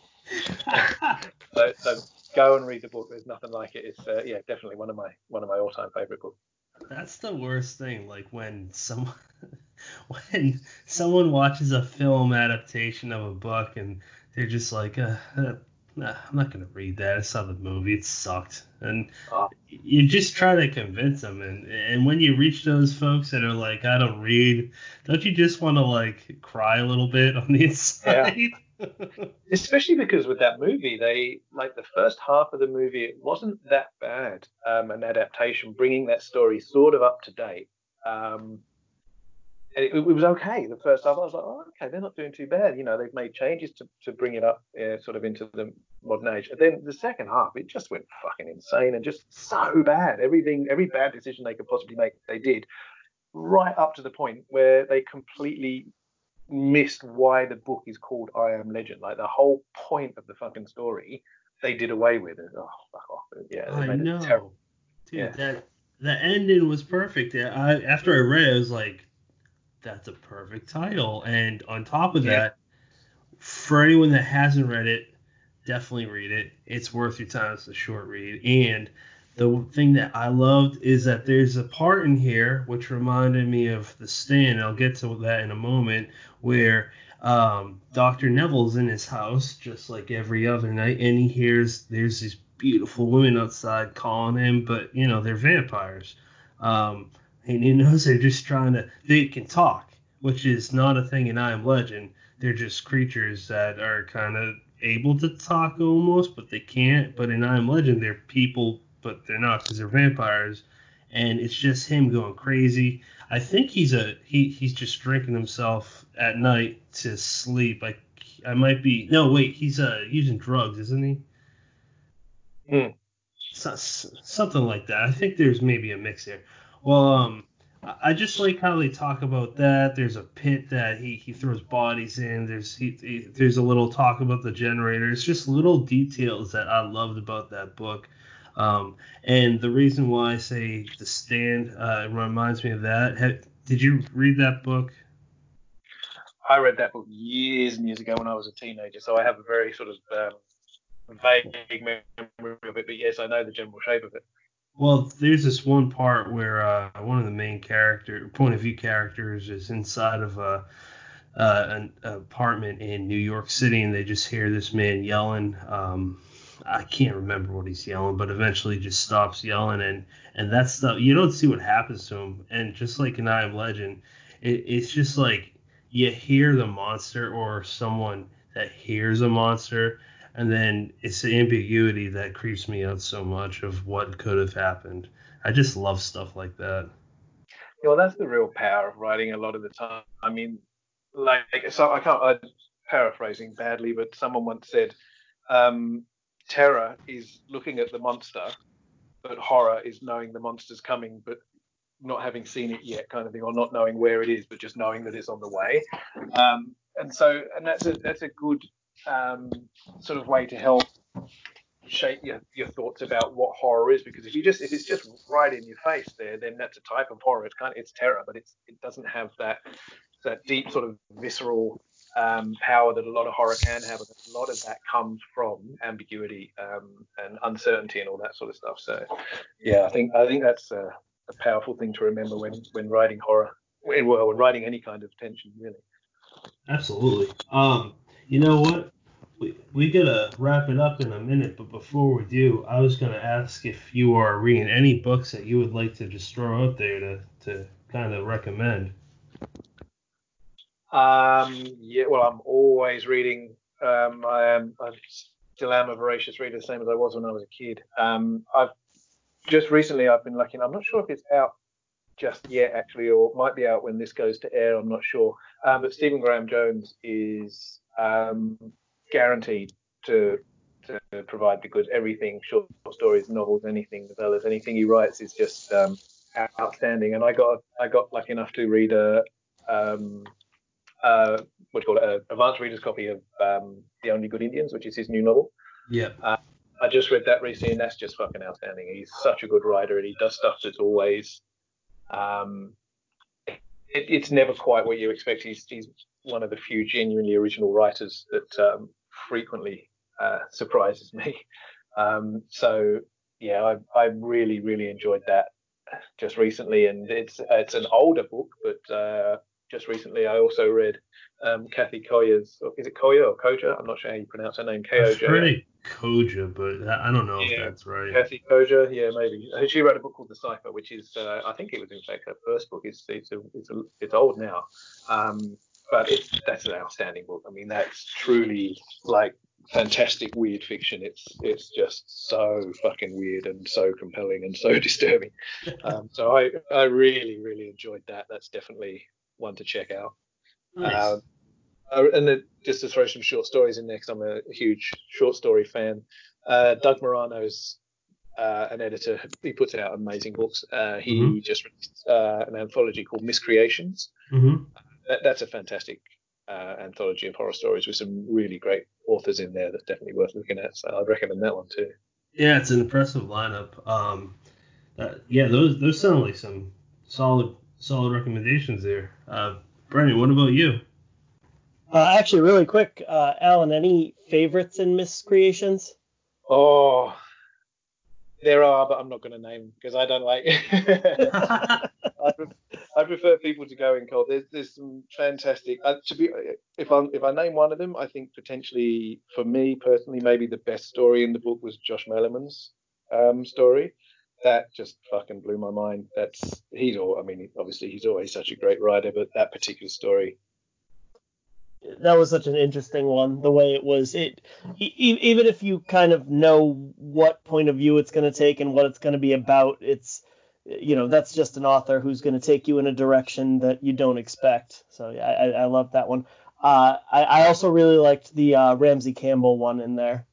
so go and read the book. There's nothing like it. It's definitely one of my all-time favorite books. That's the worst thing. Like when someone watches a film adaptation of a book and they're just like, nah, I'm not going to read that. I saw the movie. It sucked. And you just try to convince them. And when you reach those folks that are like, I don't read, don't you just want to, like, cry a little bit on the inside? Yeah. Especially because with that movie, the first half of the movie, it wasn't that bad, an adaptation, bringing that story sort of up to date. And it was okay. The first half, I was like, oh, okay, they're not doing too bad. You know, they've made changes to bring it up sort of into the modern age. And then the second half, it just went fucking insane and just so bad. Every bad decision they could possibly make, they did. right up to the point where they completely missed why the book is called I Am Legend. Like, the whole point of the fucking story, they did away with it. Oh, fuck off. Yeah, I know. Terrible. Dude, yeah. The ending was perfect. After I read it, I was like, that's a perfect title. And on top of that, for anyone that hasn't read it, definitely read it. It's worth your time. It's a short read. And the thing that I loved is that there's a part in here which reminded me of The Stand. I'll get to that in a moment, where Dr. Neville's in his house just like every other night, and he hears there's these beautiful women outside calling him, but you know, they're vampires. And he knows they're just trying to, they can talk, which is not a thing in I Am Legend. They're just creatures that are kind of able to talk almost, but they can't. But in I Am Legend, they're people, but they're not, because they're vampires. And it's just him going crazy. I think he's just drinking himself at night to sleep. I might be, no, wait, he's using drugs, isn't he? Hmm. Something like that. I think there's maybe a mix there. Well, I just like how they talk about that. There's a pit that he throws bodies in. There's a little talk about the generator. It's just little details that I loved about that book. And the reason why I say The Stand reminds me of that. Did you read that book? I read that book years and years ago when I was a teenager, so I have a very sort of vague memory of it, but yes, I know the general shape of it. Well, there's this one part where one of the main point of view characters is inside of an apartment in New York City, and they just hear this man yelling. I can't remember what he's yelling, but eventually just stops yelling, and that stuff, you don't see what happens to him. And just like in I Am Legend, it's just like you hear the monster, or someone that hears a monster. And then it's the ambiguity that creeps me out so much of what could have happened. I just love stuff like that. Yeah, well, that's the real power of writing a lot of the time. I mean, I'm paraphrasing badly, but someone once said, terror is looking at the monster, but horror is knowing the monster's coming, but not having seen it yet, kind of thing, or not knowing where it is, but just knowing that it's on the way. And that's a good sort of way to help shape your thoughts about what horror is, because if it's just right in your face there, then that's a type of horror. It's terror, but it doesn't have that deep sort of visceral power that a lot of horror can have, and a lot of that comes from ambiguity and uncertainty and all that sort of stuff. So yeah, I think that's a powerful thing to remember when writing horror, well, when writing any kind of tension, really. Absolutely. You know what? We gotta wrap it up in a minute, but before we do, I was gonna ask if you are reading any books that you would like to just throw out there to kind of recommend. Yeah. Well, I'm always reading. I still am a voracious reader, same as I was when I was a kid. I've been lucky. I'm not sure if it's out just yet, actually, or it might be out when this goes to air. I'm not sure. But Stephen Graham Jones is guaranteed to provide the goods. Everything, short stories, novels, anything, novellas, anything he writes is just outstanding. And I got lucky enough to read an advanced reader's copy of The Only Good Indians, which is his new novel. Yeah. I just read that recently, and that's just fucking outstanding. He's such a good writer, and he does stuff that's always it's never quite what you expect. He's one of the few genuinely original writers that frequently surprises me. So yeah, I really, really enjoyed that just recently, and it's an older book, but just recently I also read Kathy Koja's, is it Koja or Koja? I'm not sure how you pronounce her name. K-O-J. Pretty Koja, but I don't know if that's right. Kathy Koja, yeah, maybe. She wrote a book called The Cipher, which is, I think it was in fact her first book. It's old now, but that's an outstanding book. I mean, that's truly like fantastic weird fiction. It's just so fucking weird and so compelling and so disturbing. So I really, really enjoyed that. That's definitely one to check out. Nice. And then just to throw some short stories in there, because I'm a huge short story fan, Doug Marano's an editor. He puts out amazing books. He mm-hmm. just released an anthology called Miscreations. Mm-hmm. That's a fantastic anthology of horror stories with some really great authors in there. That's definitely worth looking at. So I'd recommend that one too. Yeah, it's an impressive lineup. Yeah, those sound like some solid recommendations there. Brendan, what about you? Actually, really quick, Alan, any favorites in Miscreations? Oh, there are, but I'm not going to name them because I don't like it. I prefer people to go in cold. There's some fantastic. If I name one of them, I think potentially for me personally, maybe the best story in the book was Josh Melamon's story. That just fucking blew my mind. Obviously he's always such a great writer, but that particular story. That was such an interesting one. The way it was, even if you kind of know what point of view it's going to take and what it's going to be about, it's, you know, that's just an author who's going to take you in a direction that you don't expect. So yeah, I love that one. I also really liked the Ramsey Campbell one in there.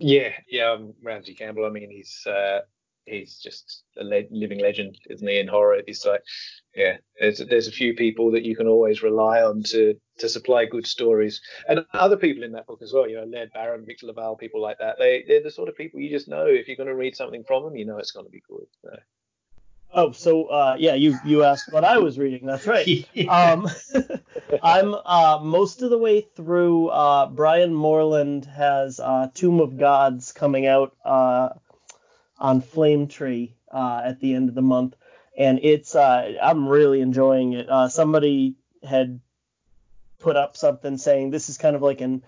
Ramsey Campbell. I mean, he's just a living legend, isn't he, in horror? It's like, yeah, there's a few people that you can always rely on to supply good stories, and other people in that book as well. You know, Laird Barron, Victor Laval, people like that. They're the sort of people you just know if you're going to read something from them, you know it's going to be good. So. Oh, so yeah, you asked what I was reading. That's right. I'm most of the way through. Brian Moreland has Tomb of Gods coming out on Flame Tree at the end of the month, and it's I'm really enjoying it. Somebody had put up something saying this is kind of like an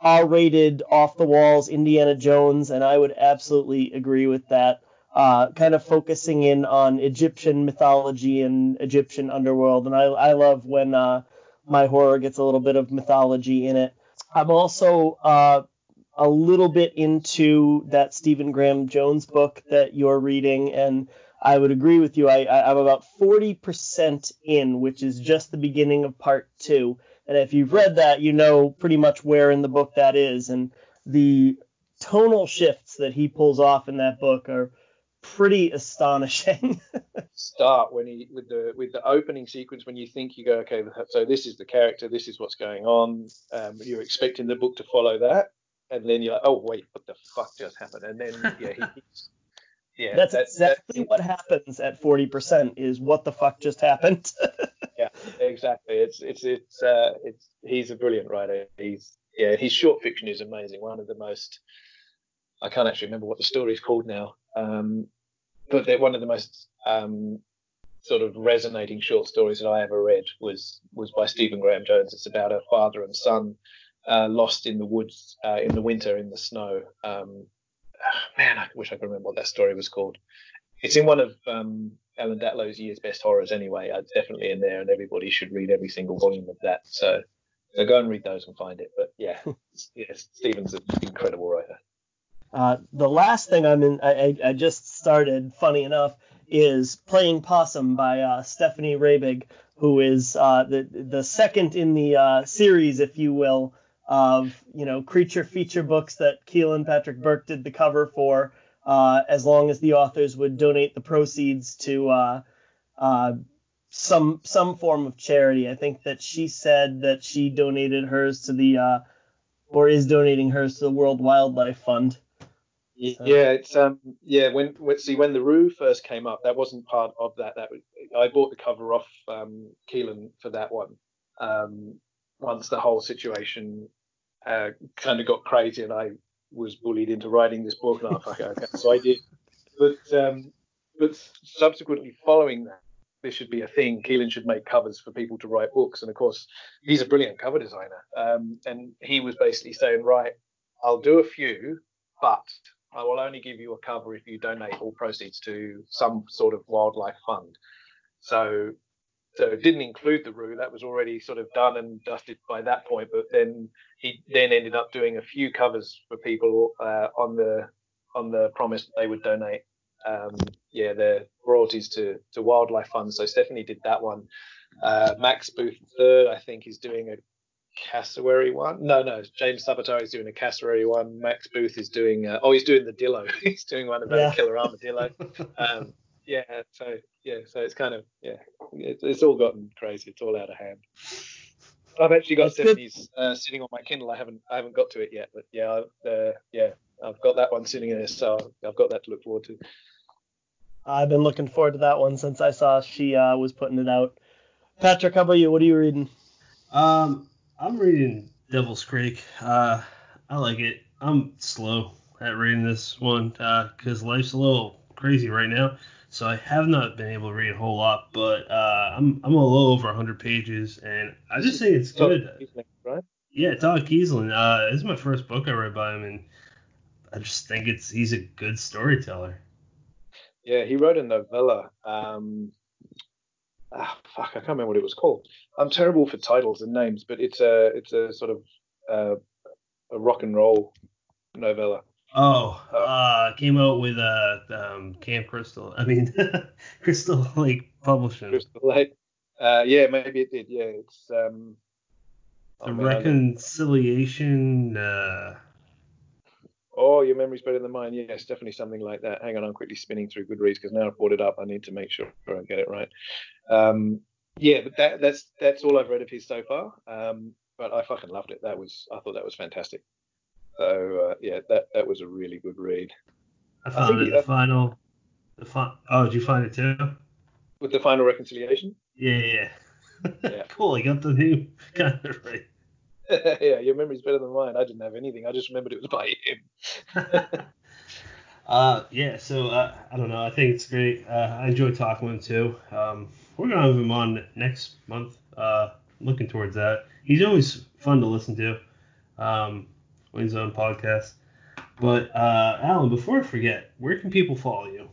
R-rated, off-the-walls Indiana Jones, and I would absolutely agree with that. Kind of focusing in on Egyptian mythology and Egyptian underworld. And I love when my horror gets a little bit of mythology in it. I'm also a little bit into that Stephen Graham Jones book that you're reading, and I would agree with you. I'm about 40% in, which is just the beginning of part 2. And if you've read that, you know pretty much where in the book that is. And the tonal shifts that he pulls off in that book are pretty astonishing. Start when he with the opening sequence when you think you go, okay, so this is the character, this is what's going on. You're expecting the book to follow that, and then you're like, oh wait, what the fuck just happened? And then yeah, that's exactly what happens at 40% is what the fuck just happened. Yeah, exactly. It's he's a brilliant writer. His short fiction is amazing. One of the most, I can't actually remember what the story is called now. But they're one of the most sort of resonating short stories that I ever read was by Stephen Graham Jones. It's about a father and son lost in the woods in the winter in the snow. Man, I wish I could remember what that story was called. It's in one of Alan Datlow's year's best horrors anyway. It's definitely in there, and everybody should read every single volume of that. So go and read those and find it. But yeah, Stephen's an incredible writer. The last thing I just started, funny enough, is Playing Possum by Stephanie Rabig, who is the second in the series, if you will, of, you know, creature feature books that Keelan Patrick Burke did the cover for, as long as the authors would donate the proceeds to some form of charity. I think that she said that she donated hers to the or is donating hers to the World Wildlife Fund. Yeah, it's when The Rue first came up, that wasn't part of that. I bought the cover off Keelan for that one. Once the whole situation kind of got crazy, and I was bullied into writing this book, and I was like, okay, so I did. But subsequently following that, this should be a thing. Keelan should make covers for people to write books, and of course, he's a brilliant cover designer. And he was basically saying, right, I'll do a few, but I will only give you a cover if you donate all proceeds to some sort of wildlife fund. So it didn't include The Rue. That was already sort of done and dusted by that point. But then he ended up doing a few covers for people on the promise that they would donate their royalties to wildlife funds. So Stephanie did that one. Max Booth III, I think, is doing a Cassowary one. No, James Sabatow is doing a Cassowary one. Max Booth is doing he's doing the Dillo. He's doing one about a killer armadillo. So it's kind of it's all gotten crazy. It's all out of hand. I've actually got Symphonies sitting on my Kindle. I haven't got to it yet, but I've got that one sitting there, so I've got that to look forward to. I've been looking forward to that one since I saw she was putting it out. Patrick, how about you? What are you reading? I'm reading Devil's Creek. I like it. I'm slow at reading this one because life's a little crazy right now, so I have not been able to read a whole lot. But I'm a little over 100 pages, and I just think it's good. Kiesling, right? Yeah, Todd Kiesling. This is my first book I read by him, and I just think he's a good storyteller. Yeah, he wrote a novella. I can't remember what it was called. I'm terrible for titles and names, but it's a sort of a rock and roll novella. Oh, came out with Camp Crystal. I mean, Crystal Lake Publishing. Crystal Lake. Yeah, maybe it did. Yeah, it's reconciliation. Oh, your memory's better than mine. Yes, definitely something like that. Hang on, I'm quickly spinning through Goodreads because now I've brought it up. I need to make sure I get it right. But that's all I've read of his so far. But I fucking loved it. I thought that was fantastic. So that was a really good read. I found it did you find it too? With the final reconciliation? Yeah. Cool. I got the new kind of right. Yeah, your memory's better than mine. I didn't have anything. I just remembered it was by him. So I don't know. I think it's great. I enjoy talking with him too. We're going to have him on next month. Looking towards that. He's always fun to listen to on his own podcast. But, Alan, before I forget, where can people follow you?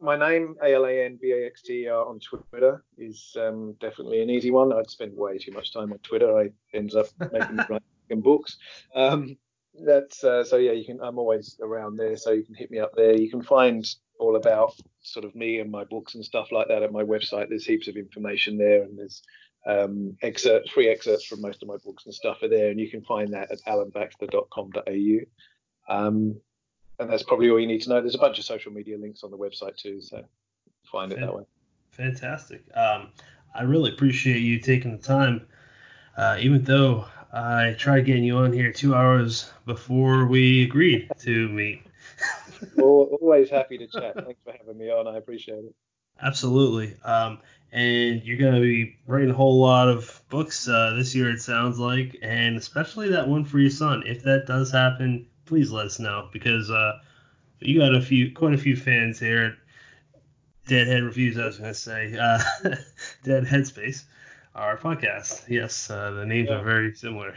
My name, AlanBaxter, on Twitter is definitely an easy one. I'd spend way too much time on Twitter. I ends up making writing books. I'm always around there, so you can hit me up there. You can find all about sort of me and my books and stuff like that at my website. There's heaps of information there, and there's free excerpts from most of my books and stuff are there, and you can find that at alanbaxter.com.au. And that's probably all you need to know. There's a bunch of social media links on the website too, so find it that way. Fantastic. I really appreciate you taking the time, even though I tried getting you on here 2 hours before we agreed to meet. Always happy to chat. Thanks for having me on. I appreciate it. Absolutely. And you're going to be writing a whole lot of books this year, it sounds like, and especially that one for your son. If that does happen, please let us know, because you got quite a few fans here at Deadhead Reviews, I was going to say, Dead Headspace, our podcast. Yes, the names are very similar.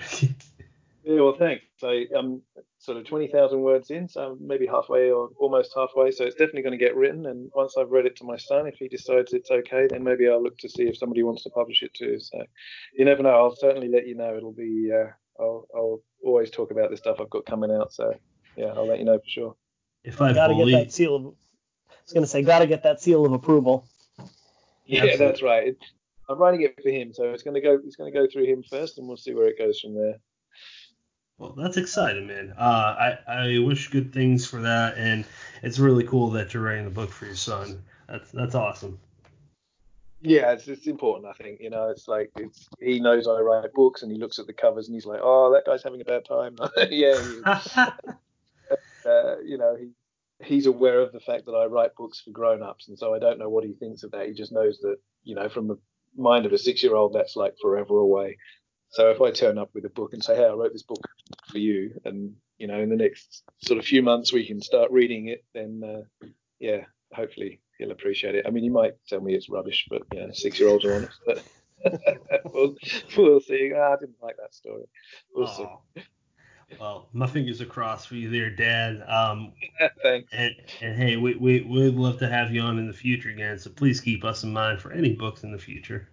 Yeah, well, thanks. I'm sort of 20,000 words in, so I'm maybe halfway or almost halfway, so it's definitely going to get written, and once I've read it to my son, if he decides it's okay, then maybe I'll look to see if somebody wants to publish it too, so you never know. I'll certainly let you know. It'll be... I'll always talk about the stuff I've got coming out, so yeah, I'll let you know for sure. Gotta get that seal of approval. Yeah, absolutely. That's right. I'm writing it for him, so it's gonna go through him first, and we'll see where it goes from there. Well, that's exciting, man. I wish good things for that, and it's really cool that you're writing the book for your son. That's awesome. Yeah, it's important, I think. You know, it's like he knows I write books, and he looks at the covers and he's like, "Oh, that guy's having a bad time." He's aware of the fact that I write books for grown-ups, and so I don't know what he thinks of that. He just knows that, you know, from the mind of a 6-year-old, that's like forever away. So if I turn up with a book and say, "Hey, I wrote this book for you," and you know, in the next sort of few months we can start reading it, then hopefully he'll appreciate it. I mean, you might tell me it's rubbish, but 6-year-olds are honest. But we'll see. I didn't like that story. We'll see. Well, my fingers are crossed for you there, Dad. Thanks. And hey, we'd love to have you on in the future again, so please keep us in mind for any books in the future.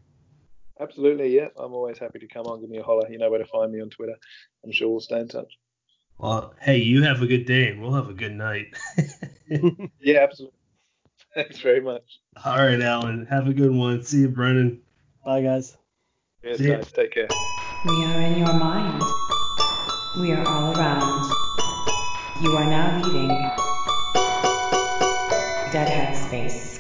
Absolutely, yeah. I'm always happy to come on. Give me a holler. You know where to find me on Twitter. I'm sure we'll stay in touch. Well, hey, you have a good day, and we'll have a good night. Yeah, absolutely. Thanks very much. All right, Alan. Have a good one. See you, Brendan. Bye, guys. Cheers, guys. Take care. We are in your mind. We are all around. You are now leaving Dead Head Space.